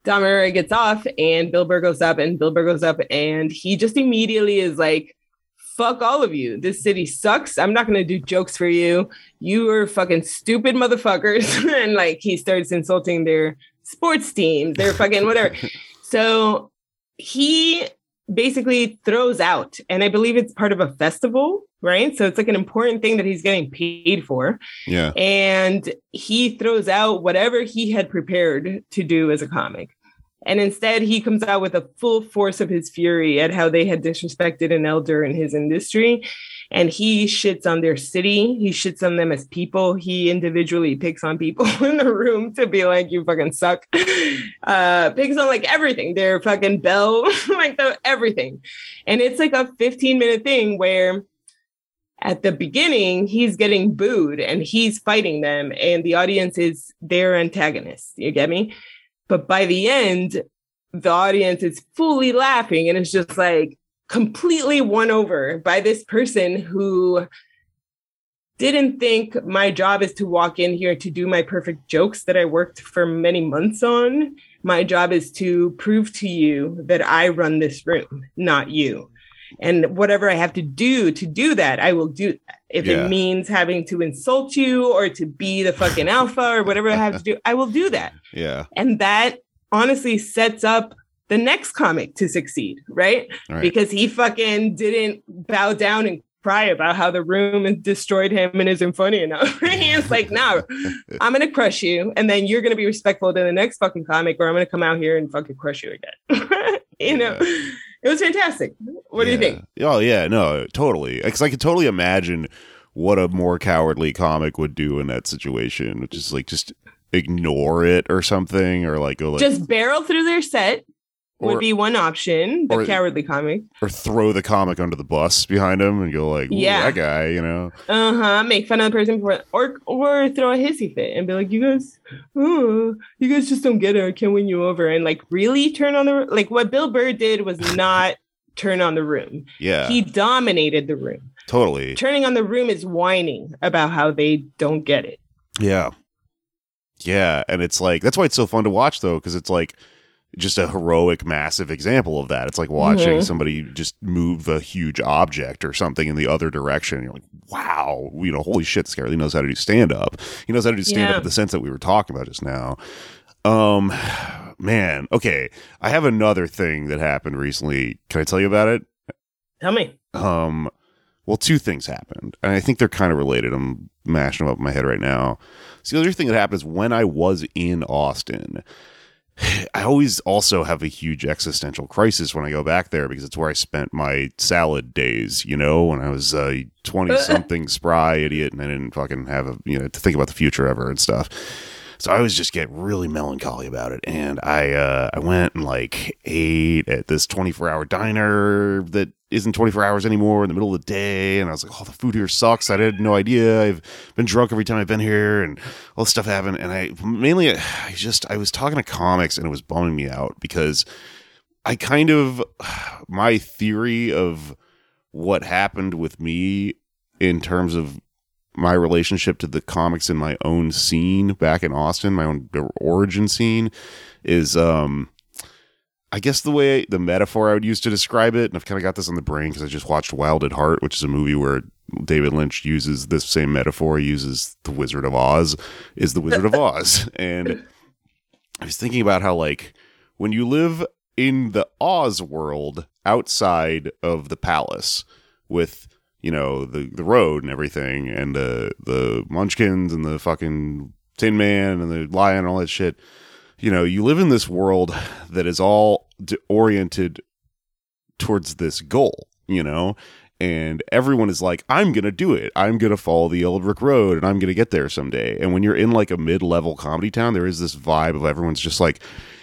Dom Irrera gets off and Bill Burr goes up and Bill Burr goes up and he just immediately is like, fuck all of you. This city sucks. I'm not going to do jokes for you. You are fucking stupid motherfuckers. And like, he starts insulting their sports teams, their fucking whatever. So he basically throws out, and I believe it's part of a festival, right? So it's like an important thing that he's getting paid for. Yeah. And he throws out whatever he had prepared to do as a comic. And instead he comes out with the full force of his fury at how they had disrespected an elder in his industry. And he shits on their city. He shits on them as people. He individually picks on people in the room to be like, you fucking suck. Uh, picks on like everything. Their fucking bell, like the, everything. And it's like a fifteen minute thing where at the beginning, he's getting booed and he's fighting them. And the audience is their antagonist. You get me? But by the end, the audience is fully laughing. And it's just like, completely won over by this person who didn't think my job is to walk in here to do my perfect jokes that I worked for many months on. My job is to prove to you that I run this room, not you. And whatever I have to do to do that, I will do that. If yeah. it means having to insult you or to be the fucking alpha or whatever I have to do, I will do that. Yeah. And that honestly sets up the next comic to succeed, right? right? Because he fucking didn't bow down and cry about how the room destroyed him and isn't funny enough. It's like, no, nah, I'm going to crush you. And then you're going to be respectful to the next fucking comic, or I'm going to come out here and fucking crush you again. You know? Yeah. It was fantastic. What yeah. do you think? Oh, yeah. No, totally. Because I could totally imagine what a more cowardly comic would do in that situation, which is like just ignore it or something, or like go like just barrel through their set or, would be one option. The or, cowardly comic, or throw the comic under the bus behind him and go like, yeah, that guy, you know, uh huh, make fun of the person before, or or throw a hissy fit and be like, you guys, oh, you guys just don't get it. I can't win you over, and like really turn on the like what Bill Burr did was not turn on the room. Yeah, he dominated the room. Totally. Turning on the room is whining about how they don't get it. Yeah. Yeah, and it's like, that's why it's so fun to watch, though, because it's like just a heroic, massive example of that. It's like watching mm-hmm. somebody just move a huge object or something in the other direction. You're like, wow, you know, holy shit, this guy really knows how to do stand-up. He knows how to do stand-up yeah. in the sense that we were talking about just now. Um, man, okay, I have another thing that happened recently. Can I tell you about it? Tell me. Um, well, two things happened, and I think they're kind of related. I'm mashing them up in my head right now. So the other thing that happened is when I was in Austin, I always also have a huge existential crisis when I go back there, because it's where I spent my salad days, you know, when I was a twenty-something spry idiot and I didn't fucking have a, you know, to think about the future ever and stuff. So I always just get really melancholy about it. And I uh, I went and like ate at this twenty-four hour diner that isn't twenty-four hours anymore in the middle of the day. And I was like, oh, the food here sucks. I had no idea. I've been drunk every time I've been here and all this stuff happened. And I mainly I just I was talking to comics and it was bumming me out, because I kind of my theory of what happened with me in terms of my relationship to the comics in my own scene back in Austin, my own origin scene, is, um, I guess the way, the metaphor I would use to describe it, and I've kind of got this on the brain because I just watched Wild at Heart, which is a movie where David Lynch uses this same metaphor, he uses the Wizard of Oz, is the Wizard of Oz. And I was thinking about how, like, when you live in the Oz world outside of the palace with, you know, the, the road and everything, and the the munchkins and the fucking Tin Man and the lion and all that shit. You know, you live in this world that is all de- oriented towards this goal, you know, and everyone is like, I'm going to do it. I'm going to follow the yellow brick road and I'm going to get there someday. And when you're in like a mid-level comedy town, there is this vibe of everyone's just like,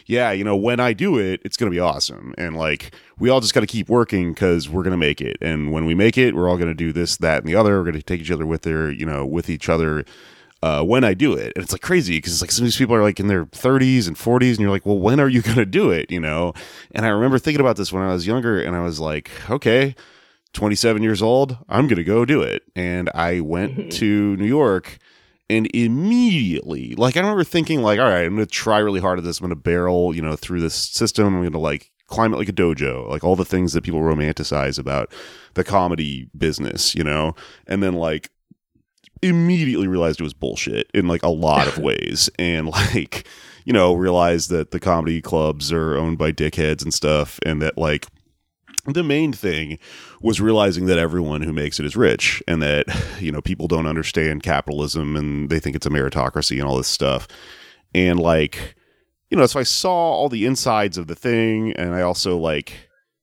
yeah, you know, when I do it, it's going to be awesome. And like, we all just got to keep working because we're going to make it. And when we make it, we're all going to do this, that, and the other. We're going to take each other with their, you know, with each other uh, when I do it. And it's like crazy because it's like some of these people are like in their thirties and forties and you're like, well, when are you going to do it? You know? And I remember thinking about this when I was younger and I was like, okay, twenty-seven years old, I'm going to go do it. And I went to New York. And immediately, like, I remember thinking, like, all right, I'm going to try really hard at this. I'm going to barrel, you know, through this system. I'm going to, like, climb it like a dojo. Like, all the things that people romanticize about the comedy business, you know? And then, like, immediately realized it was bullshit in, like, a lot of ways. And, like, you know, realized that the comedy clubs are owned by dickheads and stuff. And that, like, the main thing was realizing that everyone who makes it is rich, and that, you know, people don't understand capitalism and they think it's a meritocracy and all this stuff. And like, you know, so I saw all the insides of the thing, and I also like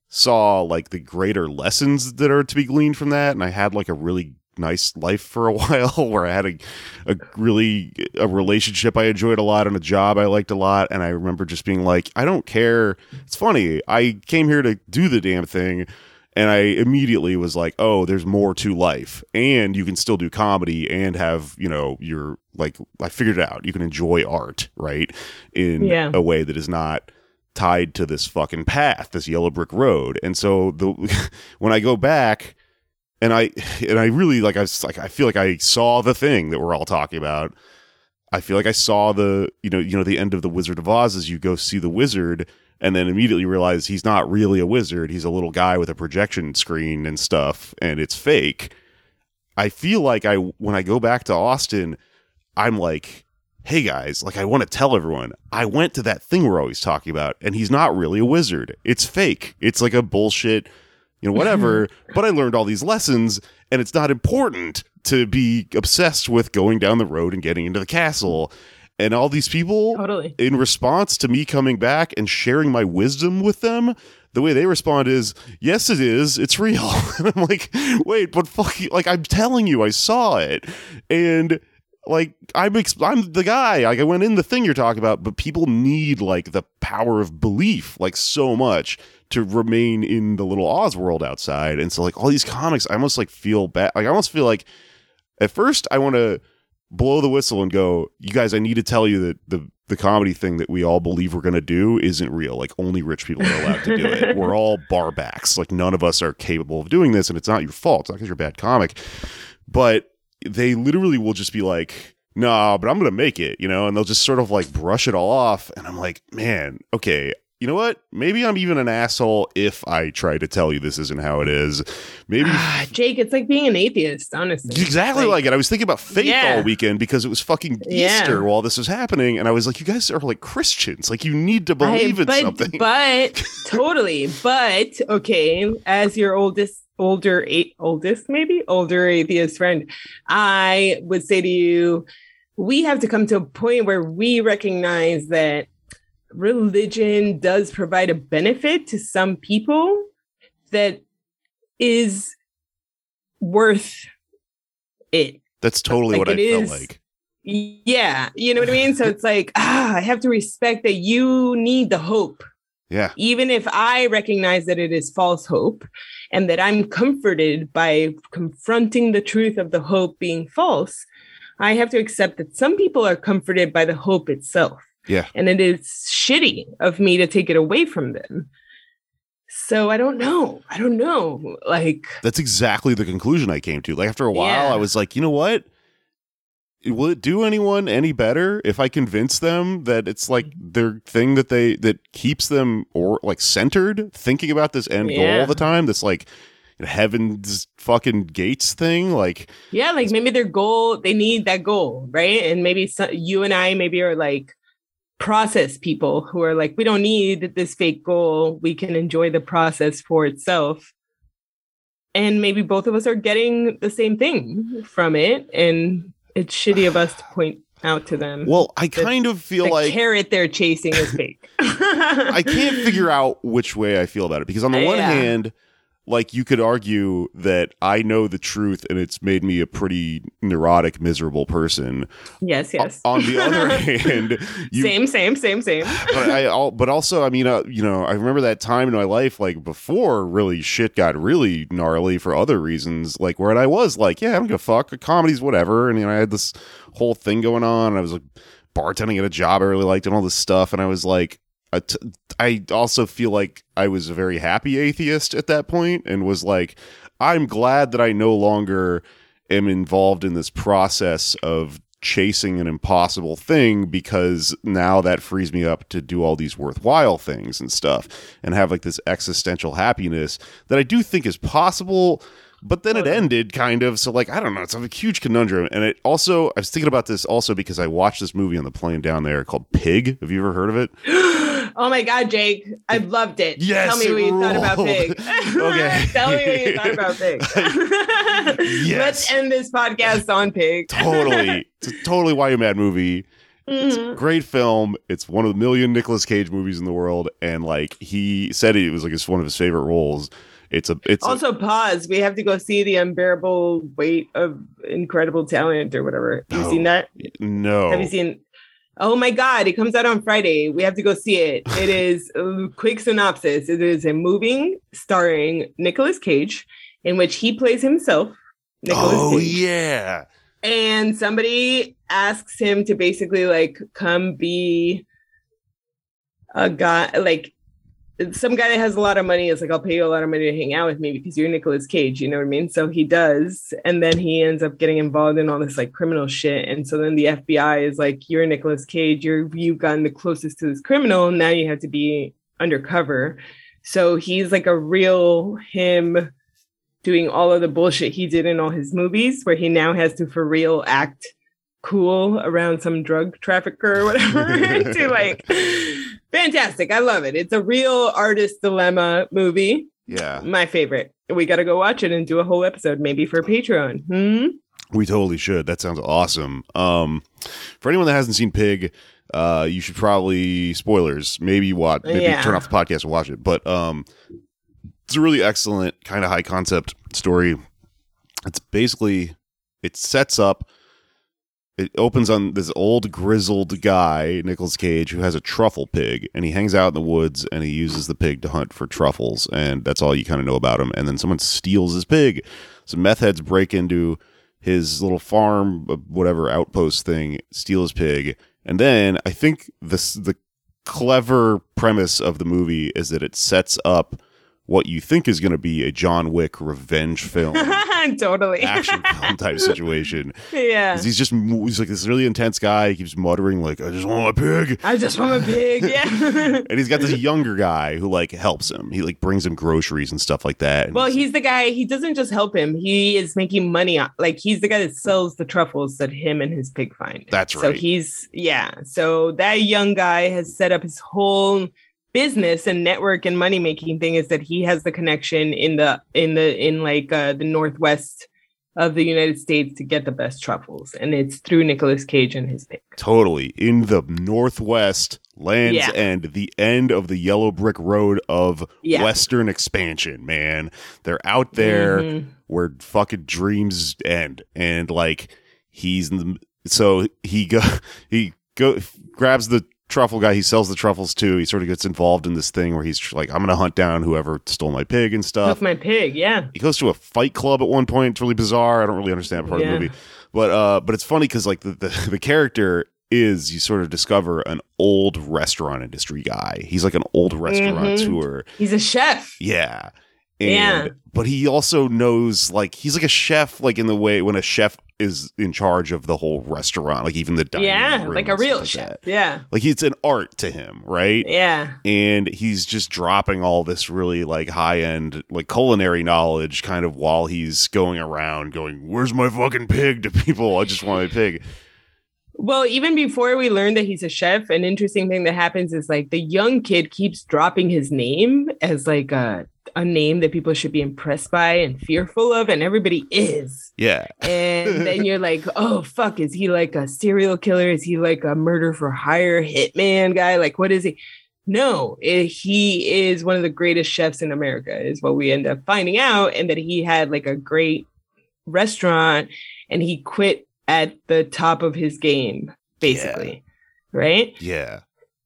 saw like the greater lessons that are to be gleaned from that. And I had like a really nice life for a while where I had a, a really a relationship I enjoyed a lot and a job I liked a lot. And I remember just being like, I don't care. It's funny. I came here to do the damn thing. And I immediately was like, oh, there's more to life, and you can still do comedy and have, you know, your like, I figured it out. You can enjoy art, right? In yeah. a way that is not tied to this fucking path, this yellow brick road. And so the when I go back, And I and I really like I was like I feel like I saw the thing that we're all talking about. I feel like I saw the you know you know the end of the Wizard of Oz as you go see the wizard and then immediately realize he's not really a wizard. He's a little guy with a projection screen and stuff, and it's fake. I feel like I when I go back to Austin, I'm like, hey guys, like I want to tell everyone I went to that thing we're always talking about, and he's not really a wizard. It's fake. It's like a bullshit. You know, whatever, but I learned all these lessons, and it's not important to be obsessed with going down the road and getting into the castle. And all these people, totally. In response to me coming back and sharing my wisdom with them, the way they respond is, yes, it is. It's real. And I'm like, wait, but fuck you. Like, I'm telling you, I saw it. And like, I'm, ex- I'm the guy. Like, I went in the thing you're talking about, but people need like the power of belief, like so much. To remain in the little Oz world outside. And so like all these comics, I almost like feel bad. Like I almost feel like at first I want to blow the whistle and go, you guys, I need to tell you that the, the comedy thing that we all believe we're going to do isn't real. Like only rich people are allowed to do it. We're all barbacks. Like none of us are capable of doing this, and it's not your fault. It's not because you're a bad comic, but they literally will just be like, no, nah, but I'm going to make it, you know? And they'll just sort of like brush it all off. And I'm like, man, okay. You know what? Maybe I'm even an asshole if I try to tell you this isn't how it is. Maybe ah, Jake, it's like being an atheist, honestly. Exactly like, like it. I was thinking about faith yeah. all weekend because it was fucking Easter yeah. while this was happening, and I was like, "You guys are like Christians. Like you need to believe I, in but, something." But totally. But okay, as your oldest, older, eight, oldest maybe older atheist friend, I would say to you, we have to come to a point where we recognize that. Religion does provide a benefit to some people that is worth it. That's totally like what I is, felt like. Yeah. You know what I mean? So it's like, ah, I have to respect that you need the hope. Yeah. Even if I recognize that it is false hope and that I'm comforted by confronting the truth of the hope being false, I have to accept that some people are comforted by the hope itself. Yeah. And it is shitty of me to take it away from them. So I don't know. I don't know. Like, that's exactly the conclusion I came to. Like, after a while, yeah. I was like, you know what? Will it do anyone any better if I convince them that it's like their thing that they that keeps them or like centered, thinking about this end yeah. goal all the time? That's like heaven's fucking gates thing, like yeah, like maybe their goal, they need that goal, right? And maybe some, you and I maybe are like. Process people who are like, we don't need this fake goal. We can enjoy the process for itself. And maybe both of us are getting the same thing from it. And it's shitty of us to point out to them. Well, I the, kind of feel the like the carrot they're chasing is fake. I can't figure out which way I feel about it, because on the yeah. one hand, like you could argue that I know the truth and it's made me a pretty neurotic, miserable person. Yes, yes. O- on the other hand, you, same, same, same, same. But I, I'll, but also, I mean, uh, you know, I remember that time in my life, like before, really shit got really gnarly for other reasons, like where I was like, yeah, I don't give a fuck, comedy's whatever, and you know, I had this whole thing going on, and I was like bartending at a job I really liked, and all this stuff, and I was like. I also feel like I was a very happy atheist at that point and was like, I'm glad that I no longer am involved in this process of chasing an impossible thing, because now that frees me up to do all these worthwhile things and stuff and have like this existential happiness that I do think is possible. But then it ended kind of. So like, I don't know. It's a huge conundrum. And it also, I was thinking about this also because I watched this movie on the plane down there called Pig. Have you ever heard of it? Oh my God, Jake. I loved it. Yes, Tell me what you thought about Pig. Okay. Tell me what you thought about Pig. Yes. Let's end this podcast on Pig. Totally. It's a totally why you mad movie. Mm-hmm. It's a great film. It's one of the million Nicolas Cage movies in the world. And like he said, it was like it's one of his favorite roles. It's a. It's also a, pause. We have to go see The Unbearable Weight of Incredible Talent or whatever. Have you oh, seen that? No. Have you seen? Oh my God! It comes out on Friday. We have to go see it. It is a quick synopsis. It is a movie starring Nicolas Cage, in which he plays himself. Nicolas oh Cage. Yeah. And somebody asks him to basically like come be a guy, like. some guy that has a lot of money is like, I'll pay you a lot of money to hang out with me because you're Nicolas Cage, you know what I mean? So he does. And then he ends up getting involved in all this like criminal shit. And so then the F B I is like, you're Nicolas Cage. You're, you've gotten the closest to this criminal. Now you have to be undercover. So he's like a real him doing all of the bullshit he did in all his movies, where he now has to for real act cool around some drug trafficker or whatever to like... Fantastic. I love it. It's a real artist dilemma movie. Yeah. My favorite. We got to go watch it and do a whole episode, maybe for Patreon. Hmm? We totally should. That sounds awesome. Um, for anyone that hasn't seen Pig, uh, you should probably, spoilers, maybe watch, maybe yeah. turn off the podcast and watch it. But um, it's a really excellent kind of high concept story. It's basically, it sets up. It opens on this old grizzled guy, Nicolas Cage, who has a truffle pig, and he hangs out in the woods and he uses the pig to hunt for truffles, and that's all you kind of know about him. And then someone steals his pig. Some meth heads break into his little farm, whatever outpost thing, steal his pig. And then I think this, the clever premise of the movie is that it sets up what you think is going to be a John Wick revenge film. Totally. Action film type situation. Yeah. He's just, he's like this really intense guy. He keeps muttering like, I just want a pig. I just want a pig. Yeah. And he's got this younger guy who like helps him. He like brings him groceries and stuff like that. And well, he's, he's the guy, he doesn't just help him. He is making money. Like he's the guy that sells the truffles that him and his pig find. That's right. So he's, yeah. So that young guy has set up his whole business and network and money making thing is that he has the connection in the in the in like uh, the Northwest of the United States to get the best truffles, and it's through Nicolas Cage and his pig. Totally in the Northwest, Land's yeah. End, the end of the yellow brick road of yeah. Western expansion. Man, they're out there mm-hmm. where fucking dreams end, and like he's in the, so he go he go grabs the truffle guy, he sells the truffles too. He sort of gets involved in this thing where he's like, I'm gonna hunt down whoever stole my pig and stuff. With my pig, yeah. He goes to a fight club at one point. It's really bizarre. I don't really understand part yeah. of the movie, but uh, but it's funny because like the, the the character is, you sort of discover, an old restaurant industry guy. He's like an old restaurateur. Mm-hmm. He's a chef. Yeah. And, yeah. But he also knows, like, he's like a chef, like in the way when a chef is in charge of the whole restaurant, like even the dining yeah, room like a real like chef. That. Yeah. Like it's an art to him, right? Yeah. And he's just dropping all this really like high end, like culinary knowledge kind of while he's going around going, where's my fucking pig to people? I just want my pig. Well, even before we learn that he's a chef, an interesting thing that happens is like the young kid keeps dropping his name as like a a name that people should be impressed by and fearful of, and everybody is. Yeah. And then you're like, oh, fuck, is he like a serial killer? Is he like a murder for hire hitman guy? Like, what is he? No, it, he is one of the greatest chefs in America is what we end up finding out, and that he had like a great restaurant and he quit at the top of his game, basically. Yeah. Right? Yeah.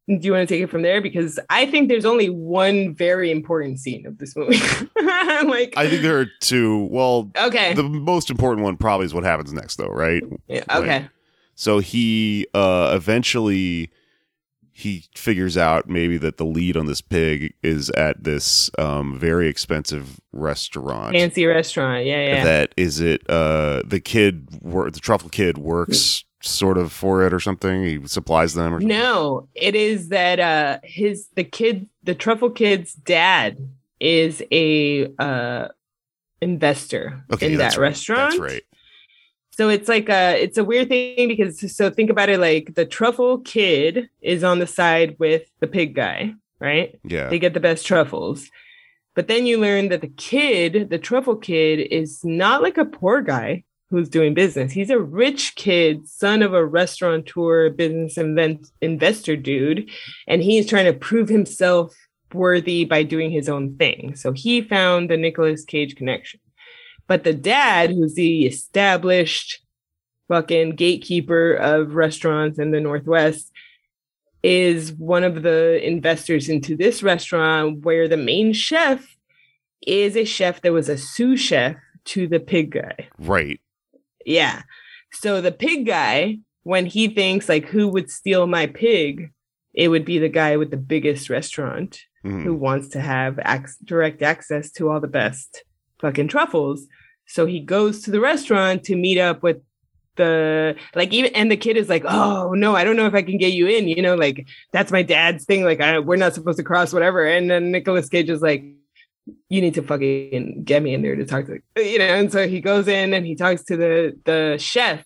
Do you want to take it from there? Because I think there's only one very important scene of this movie. Like, I think there are two. Well, okay. The most important one probably is what happens next, though, right? Yeah. Okay. Like, so he uh, eventually he figures out maybe that the lead on this pig is at this um, very expensive restaurant, fancy restaurant. Yeah, yeah. That is it. Uh, the kid, the truffle kid, works. Sort of for it or something, he supplies them or something. No, it is that uh his the kid the truffle kid's dad is a uh investor okay, in that right. restaurant. That's right. So it's like a it's a weird thing because so think about it, like the truffle kid is on the side with the pig guy, right? Yeah. They get the best truffles. But then you learn that the kid, the truffle kid, is not like a poor guy who's doing business. He's a rich kid, son of a restaurateur, business invent- investor dude, and he's trying to prove himself worthy by doing his own thing. So he found the Nicolas Cage connection. But the dad, who's the established fucking gatekeeper of restaurants in the Northwest, is one of the investors into this restaurant where the main chef is a chef that was a sous chef to the pig guy. Right. Yeah. So the pig guy, when he thinks like, who would steal my pig? It would be the guy with the biggest restaurant. mm-hmm. who wants to have ac- direct access to all the best fucking truffles. So he goes to the restaurant to meet up with the, like, even, and the kid is like, oh no, I don't know if I can get you in, you know, like, that's my dad's thing. Like, I, we're not supposed to cross, whatever. And then Nicolas Cage is like, you need to fucking get me in there to talk to, you know? And so he goes in and he talks to the, the chef,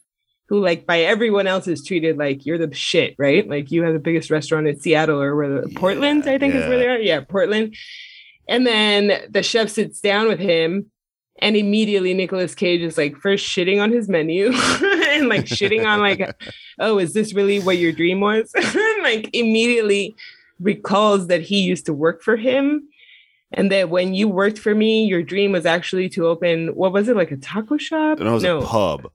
who, like, by everyone else is treated like you're the shit, right? Like, you have the biggest restaurant in Seattle or where the, yeah, Portland, I think yeah. is where they are. Yeah, Portland. And then the chef sits down with him, and immediately Nicolas Cage is like first shitting on his menu and like shitting on like, oh, is this really what your dream was? And, like, immediately recalls that he used to work for him. And that when you worked for me, your dream was actually to open, what was it, like a taco shop? No, it was no. a pub.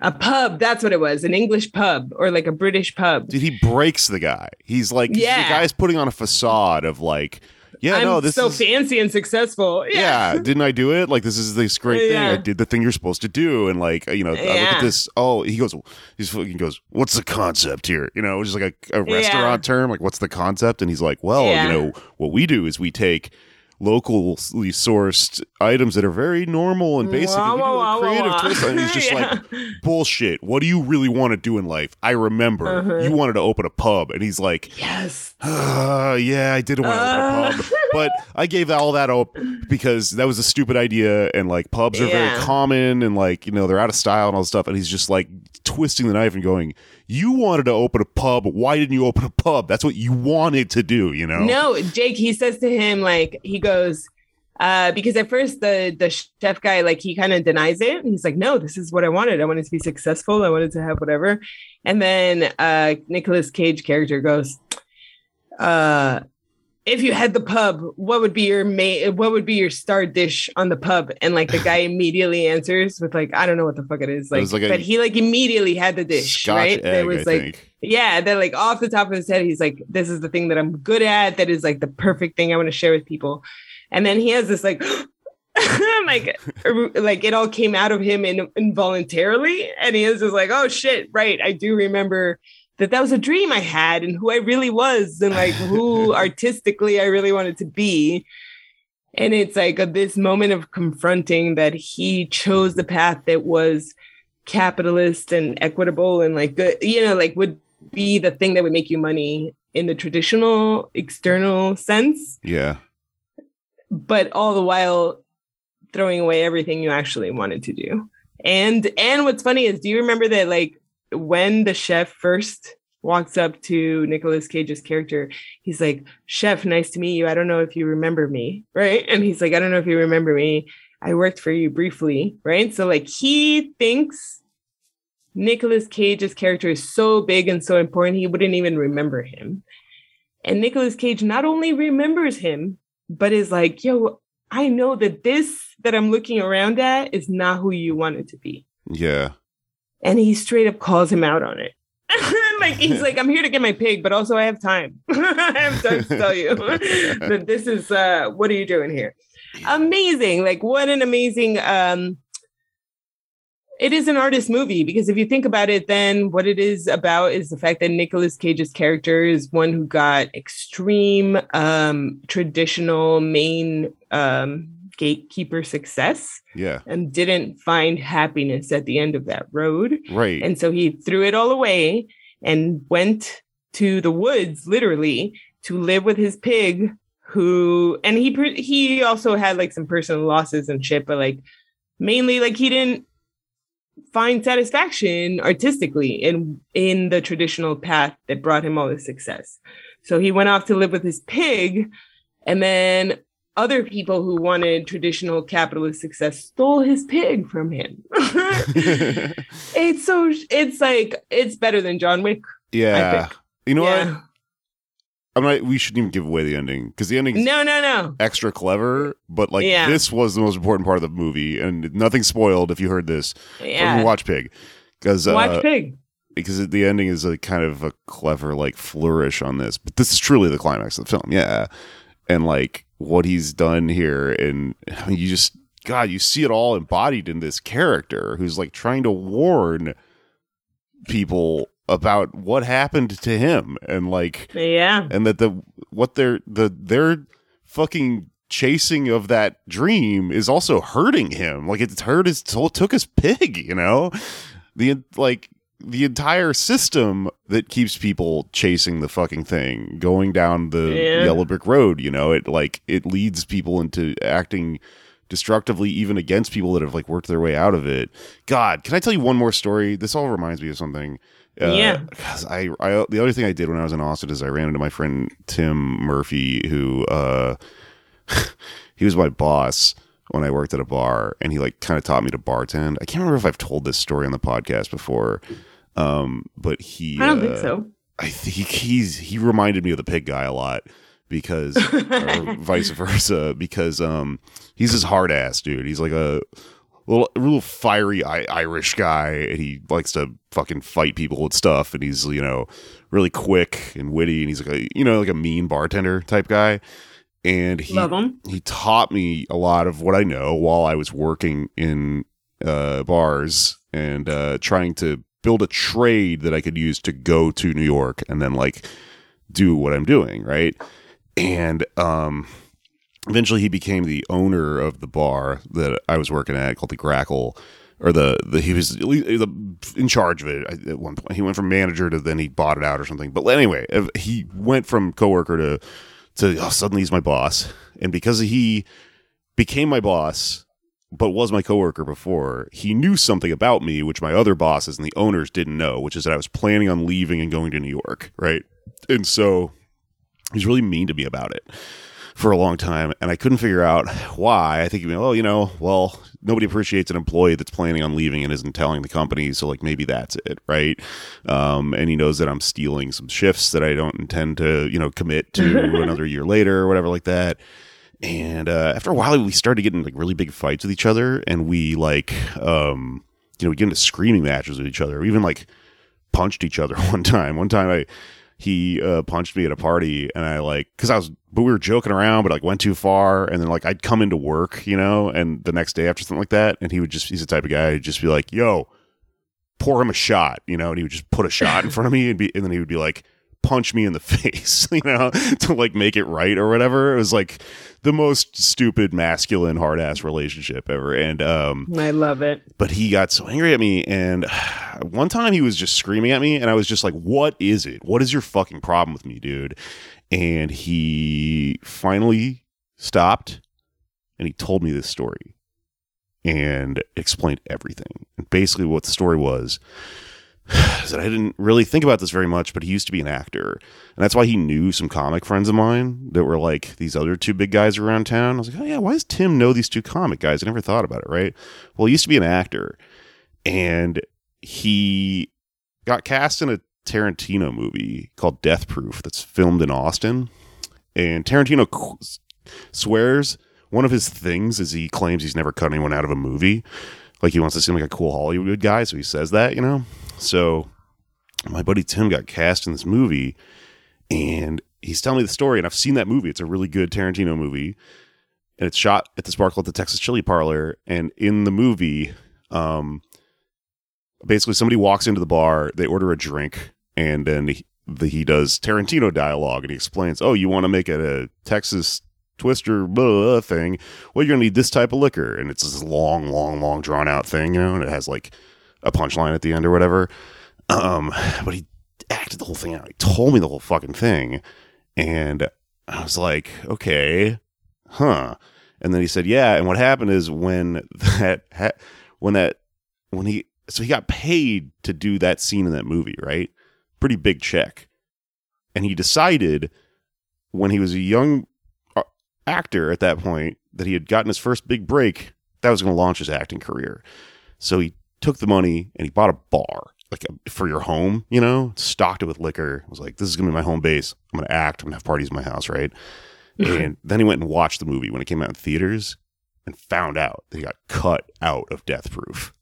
A pub. That's what it was. An English pub or like a British pub. Dude, he breaks the guy. He's like, yeah. the guy's putting on a facade of like, yeah, I'm no, this so is so fancy and successful. Yeah. yeah. Didn't I do it? Like, this is this great yeah. thing. I did the thing you're supposed to do. And like, you know, yeah. I look at this. Oh, he goes, he's, he goes, what's the concept here? You know, which is like a, a restaurant yeah. term. Like, what's the concept? And he's like, well, yeah. you know, what we do is we take locally sourced items that are very normal and basic, wah, and wah, wah, creative wah, wah. twist. And he's just yeah. like, bullshit, what do you really want to do in life? I remember uh-huh. you wanted to open a pub. And he's like, yes, uh, yeah, I did want to uh. open a pub, but I gave all that up because that was a stupid idea, and like pubs are yeah. very common, and like, you know, they're out of style and all this stuff. And he's just like twisting the knife and going, you wanted to open a pub. Why didn't you open a pub? That's what you wanted to do, you know? No, Jake, he says to him, like, he goes, uh, because at first the, the chef guy, like, he kind of denies it. And he's like, no, this is what I wanted. I wanted to be successful. I wanted to have whatever. And then uh, Nicolas Cage character goes, uh, if you had the pub, what would be your ma- what would be your star dish on the pub? And like the guy immediately answers with like, I don't know what the fuck it is. Like, it like but he like immediately had the dish, Scotch right? Egg, it was I like, think. yeah, that like off the top of his head, he's like, this is the thing that I'm good at. That is like the perfect thing I want to share with people. And then he has this like, like, like it all came out of him in- involuntarily. And he is just like, oh shit, right. I do remember that that was a dream I had, and who I really was, and like who artistically I really wanted to be. And it's like a, this moment of confronting that he chose the path that was capitalist and equitable and like good, you know, like would be the thing that would make you money in the traditional external sense. Yeah. But all the while throwing away everything you actually wanted to do. And, and what's funny is, do you remember that like, when the chef first walks up to Nicolas Cage's character, he's like, chef, nice to meet you. I don't know if you remember me, right? And he's like, I don't know if you remember me. I worked for you briefly, right? So like he thinks Nicolas Cage's character is so big and so important, he wouldn't even remember him. And Nicolas Cage not only remembers him, but is like, yo, I know that this that I'm looking around at is not who you wanted to be. Yeah. And he straight up calls him out on it. Like, he's like, I'm here to get my pig, but also I have time. I have time to tell you that this is, uh, what are you doing here? Amazing. Like, what an amazing, um, it is an artist movie, because if you think about it, then what it is about is the fact that Nicolas Cage's character is one who got extreme, um, traditional main, um, gatekeeper success, yeah, and didn't find happiness at the end of that road, right? And so he threw it all away and went to the woods, literally, to live with his pig, who, and he he also had like some personal losses and shit, but like mainly like he didn't find satisfaction artistically in in the traditional path that brought him all this success. So he went off to live with his pig, and then other people who wanted traditional capitalist success stole his pig from him. It's so, it's like, it's better than John Wick. Yeah. You know yeah. what? I'm not, we shouldn't even give away the ending, because the ending is no, no, no. extra clever, but like yeah. this was the most important part of the movie, and nothing spoiled if you heard this. Yeah. So watch Pig. Cause, watch uh, Pig. Because the ending is a kind of a clever like flourish on this, but this is truly the climax of the film. Yeah. And like, what he's done here, and I mean, you just, God, you see it all embodied in this character who's like trying to warn people about what happened to him, and like, yeah, and that the what they're the their fucking chasing of that dream is also hurting him. Like, it's hurt his soul, took his pig, you know? The like the entire system that keeps people chasing the fucking thing, going down the yeah. yellow brick road, you know, it like it leads people into acting destructively even against people that have like worked their way out of it. God, can I tell you one more story? This all reminds me of something. Uh, yeah. Cause I, I, the other thing I did when I was in Austin is I ran into my friend Tim Murphy, who uh, he was my boss when I worked at a bar, and he like kind of taught me to bartend. I can't remember if I've told this story on the podcast before, um, but he I don't uh, think so. I think he's he reminded me of the pig guy a lot, because or vice versa, because um, he's this hard ass dude. He's like a little, real fiery I- Irish guy, and he likes to fucking fight people with stuff, and he's, you know, really quick and witty, and he's like a, you know, like a mean bartender type guy. And he Love him. he taught me a lot of what I know while I was working in uh, bars and uh, trying to build a trade that I could use to go to New York and then like do what I'm doing, right? And um, eventually he became the owner of the bar that I was working at called the Grackle, or the, the he was in charge of it at one point. He went from manager to then he bought it out or something. But anyway, he went from coworker to to oh, suddenly he's my boss. And because he became my boss, but was my coworker before, he knew something about me, which my other bosses and the owners didn't know, which is that I was planning on leaving and going to New York, right? And so he's really mean to me about it for a long time, and I couldn't figure out why. I think, you know, oh, you know, well, nobody appreciates an employee that's planning on leaving and isn't telling the company, so like maybe that's it, right? Um, and he knows that I'm stealing some shifts that I don't intend to, you know, commit to another year later or whatever like that. And uh, after a while, we started getting like really big fights with each other, and we like, um, you know, we get into screaming matches with each other. We even like punched each other one time. One time, I. He uh, punched me at a party, and I like, cause I was, but we were joking around, but like went too far. And then like, I'd come into work, you know, and the next day after something like that. And he would just, he's the type of guy who'd just be like, yo, pour him a shot, you know? And he would just put a shot in front of me and be, and then he would be like, punch me in the face, you know, to like make it right or whatever. It was like the most stupid, masculine, hard ass relationship ever. And um, I love it. But he got so angry at me, and one time he was just screaming at me, and I was just like, "What is it? What is your fucking problem with me, dude?" And he finally stopped, and he told me this story, and explained everything. And basically, what the story was. So I didn't really think about this very much, but he used to be an actor, and that's why he knew some comic friends of mine that were like these other two big guys around town. I was like, oh yeah, why does Tim know these two comic guys? I never thought about it, right? Well, he used to be an actor, and he got cast in a Tarantino movie called Death Proof that's filmed in Austin, and Tarantino qu- swears one of his things is he claims he's never cut anyone out of a movie. Like, he wants to seem like a cool Hollywood guy, so he says that, you know? So my buddy Tim got cast in this movie, and he's telling me the story, and I've seen that movie. It's a really good Tarantino movie, and it's shot at the Sparkle at the Texas Chili Parlor. And in the movie, um, basically somebody walks into the bar, they order a drink, and then he, the, he does Tarantino dialogue, and he explains, oh, you want to make it a Texas Twister blah, thing? Well, you're going to need this type of liquor. And it's this long, long, long drawn out thing, you know, and it has like a punchline at the end or whatever. Um, but he acted the whole thing out. He told me the whole fucking thing. And I was like, okay, huh. And then he said, yeah. And what happened is when that, when that, when he, so he got paid to do that scene in that movie, right? Pretty big check. And he decided when he was a young actor at that point that he had gotten his first big break, that was going to launch his acting career. So he took the money and he bought a bar, like a, for your home, you know, stocked it with liquor. I was like, this is gonna be my home base. I'm gonna act. I'm gonna have parties in my house, right? And then he went and watched the movie when it came out in theaters and found out that he got cut out of Death Proof.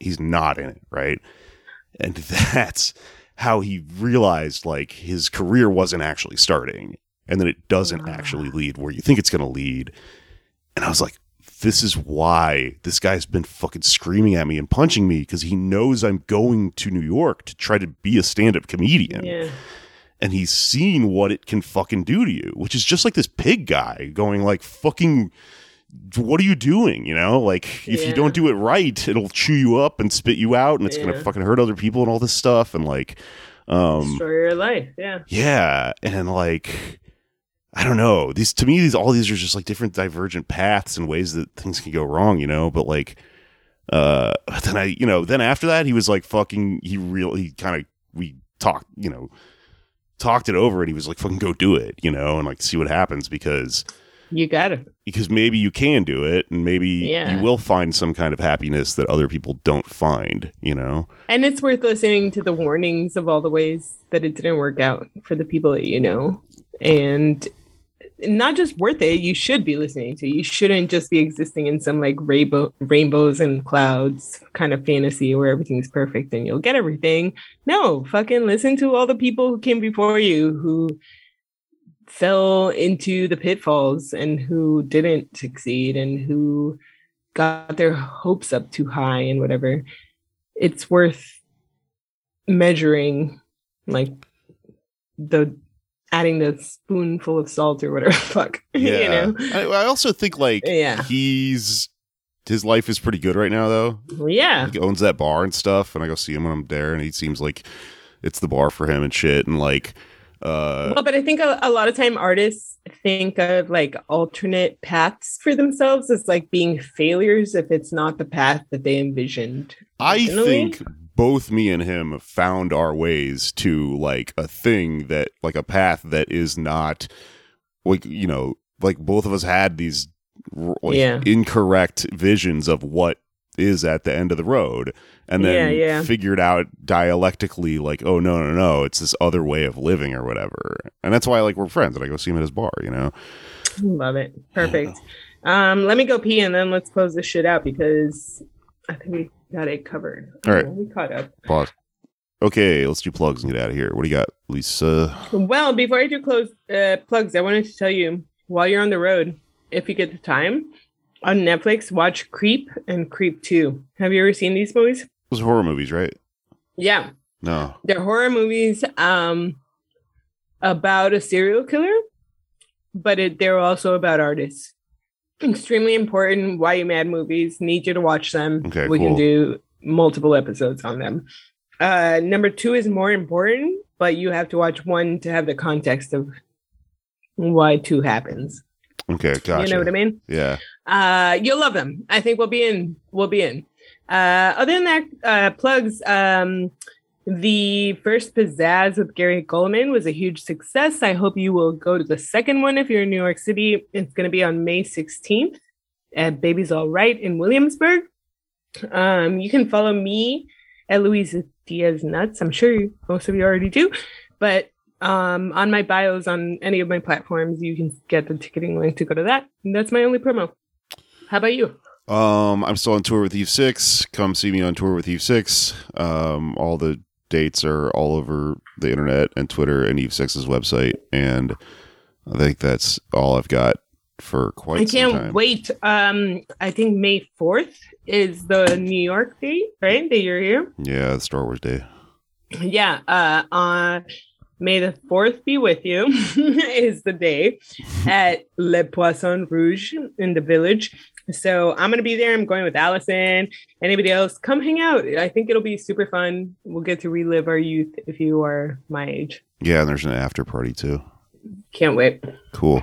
He's not in it, right? And that's how he realized like his career wasn't actually starting, and that it doesn't actually lead where you think it's gonna lead. And I was like, this is why this guy's been fucking screaming at me and punching me, because he knows I'm going to New York to try to be a stand-up comedian. Yeah. and he's seen what it can fucking do to you, which is just like this pig guy going like, fucking, what are you doing? You know, like if yeah. you don't do it right, it'll chew you up and spit you out, and it's yeah. going to fucking hurt other people and all this stuff. And like, um, destroy your life. Yeah. Yeah. And like, I don't know, these, to me, these, all these are just like different divergent paths and ways that things can go wrong, you know, but like, uh, then I, you know, then after that he was like fucking, he really, he kind of, we talked, you know, talked it over, and he was like, fucking go do it, you know, and like see what happens, because you got it, because maybe you can do it, and maybe yeah. you will find some kind of happiness that other people don't find, you know. And it's worth listening to the warnings of all the ways that it didn't work out for the people that you know, and not just worth it, you should be listening to. You shouldn't just be existing in some like rainbow rainbows and clouds kind of fantasy where everything's perfect and you'll get everything. No, fucking listen to all the people who came before you, who fell into the pitfalls and who didn't succeed and who got their hopes up too high and whatever. It's worth measuring, like the adding the spoonful of salt or whatever. Fuck. Yeah. You know? I, I also think like yeah. he's, his life is pretty good right now though. Yeah. He owns that bar and stuff, and I go see him when I'm there, and he seems like it's the bar for him and shit. And like, uh, well, but I think a, a lot of time artists think of like alternate paths for themselves as like being failures if it's not the path that they envisioned. I think both me and him found our ways to like a thing that, like a path that is not like, you know, like both of us had these like, yeah. incorrect visions of what is at the end of the road, and then yeah, yeah. figured out dialectically like, oh no, no, no, it's this other way of living or whatever. And that's why like we're friends and I go see him at his bar, you know? Love it. Perfect. Yeah. Um, let me go pee and then let's close this shit out because I think we got it covered. All right. We caught up. Pause. Okay, let's do plugs and get out of here. What do you got, Lisa? Well, before I do close uh, plugs, I wanted to tell you, while you're on the road, if you get the time, on Netflix, watch Creep and Creep two. Have you ever seen these movies? Those are horror movies, right? Yeah. No. They're horror movies um, about a serial killer, but it, they're also about artists. Extremely important. Why You Mad movies. Need you to watch them. Okay, we cool. can do multiple episodes on them. Uh, number two is more important, but you have to watch one to have the context of why two happens. Okay, gotcha. You know what I mean? Yeah. Uh, you'll love them. I think we'll be in. We'll be in. Uh, other than that, uh, plugs. Um, the first Pizzazz with Gary Goldman was a huge success. I hope you will go to the second one if you're in New York City. It's going to be on May sixteenth at Baby's All Right in Williamsburg. Um, you can follow me at Luisa Diaz Nuts. I'm sure most of you already do, but Um, on my bios on any of my platforms, you can get the ticketing link to go to that. And that's my only promo. How about you? Um, I'm still on tour with Eve six. Come see me on tour with Eve six. Um, all the dates are all over the internet and Twitter and Eve six's website. And I think that's all I've got for quite I some time. I can't wait. Um, I think May fourth is the New York date, right? That you're here? Yeah, it's Star Wars Day. Yeah. Uh, on... May the fourth be with you is the day at Le Poisson Rouge in the village. So I'm going to be there. I'm going with Allison. Anybody else, come hang out. I think it'll be super fun. We'll get to relive our youth if you are my age. Yeah, and there's an after party too. Can't wait. Cool.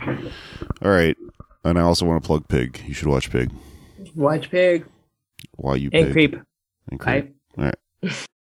All right. And I also want to plug Pig. You should watch Pig. Watch Pig. Why you and Pig. Creep. And Creep. Bye. All right.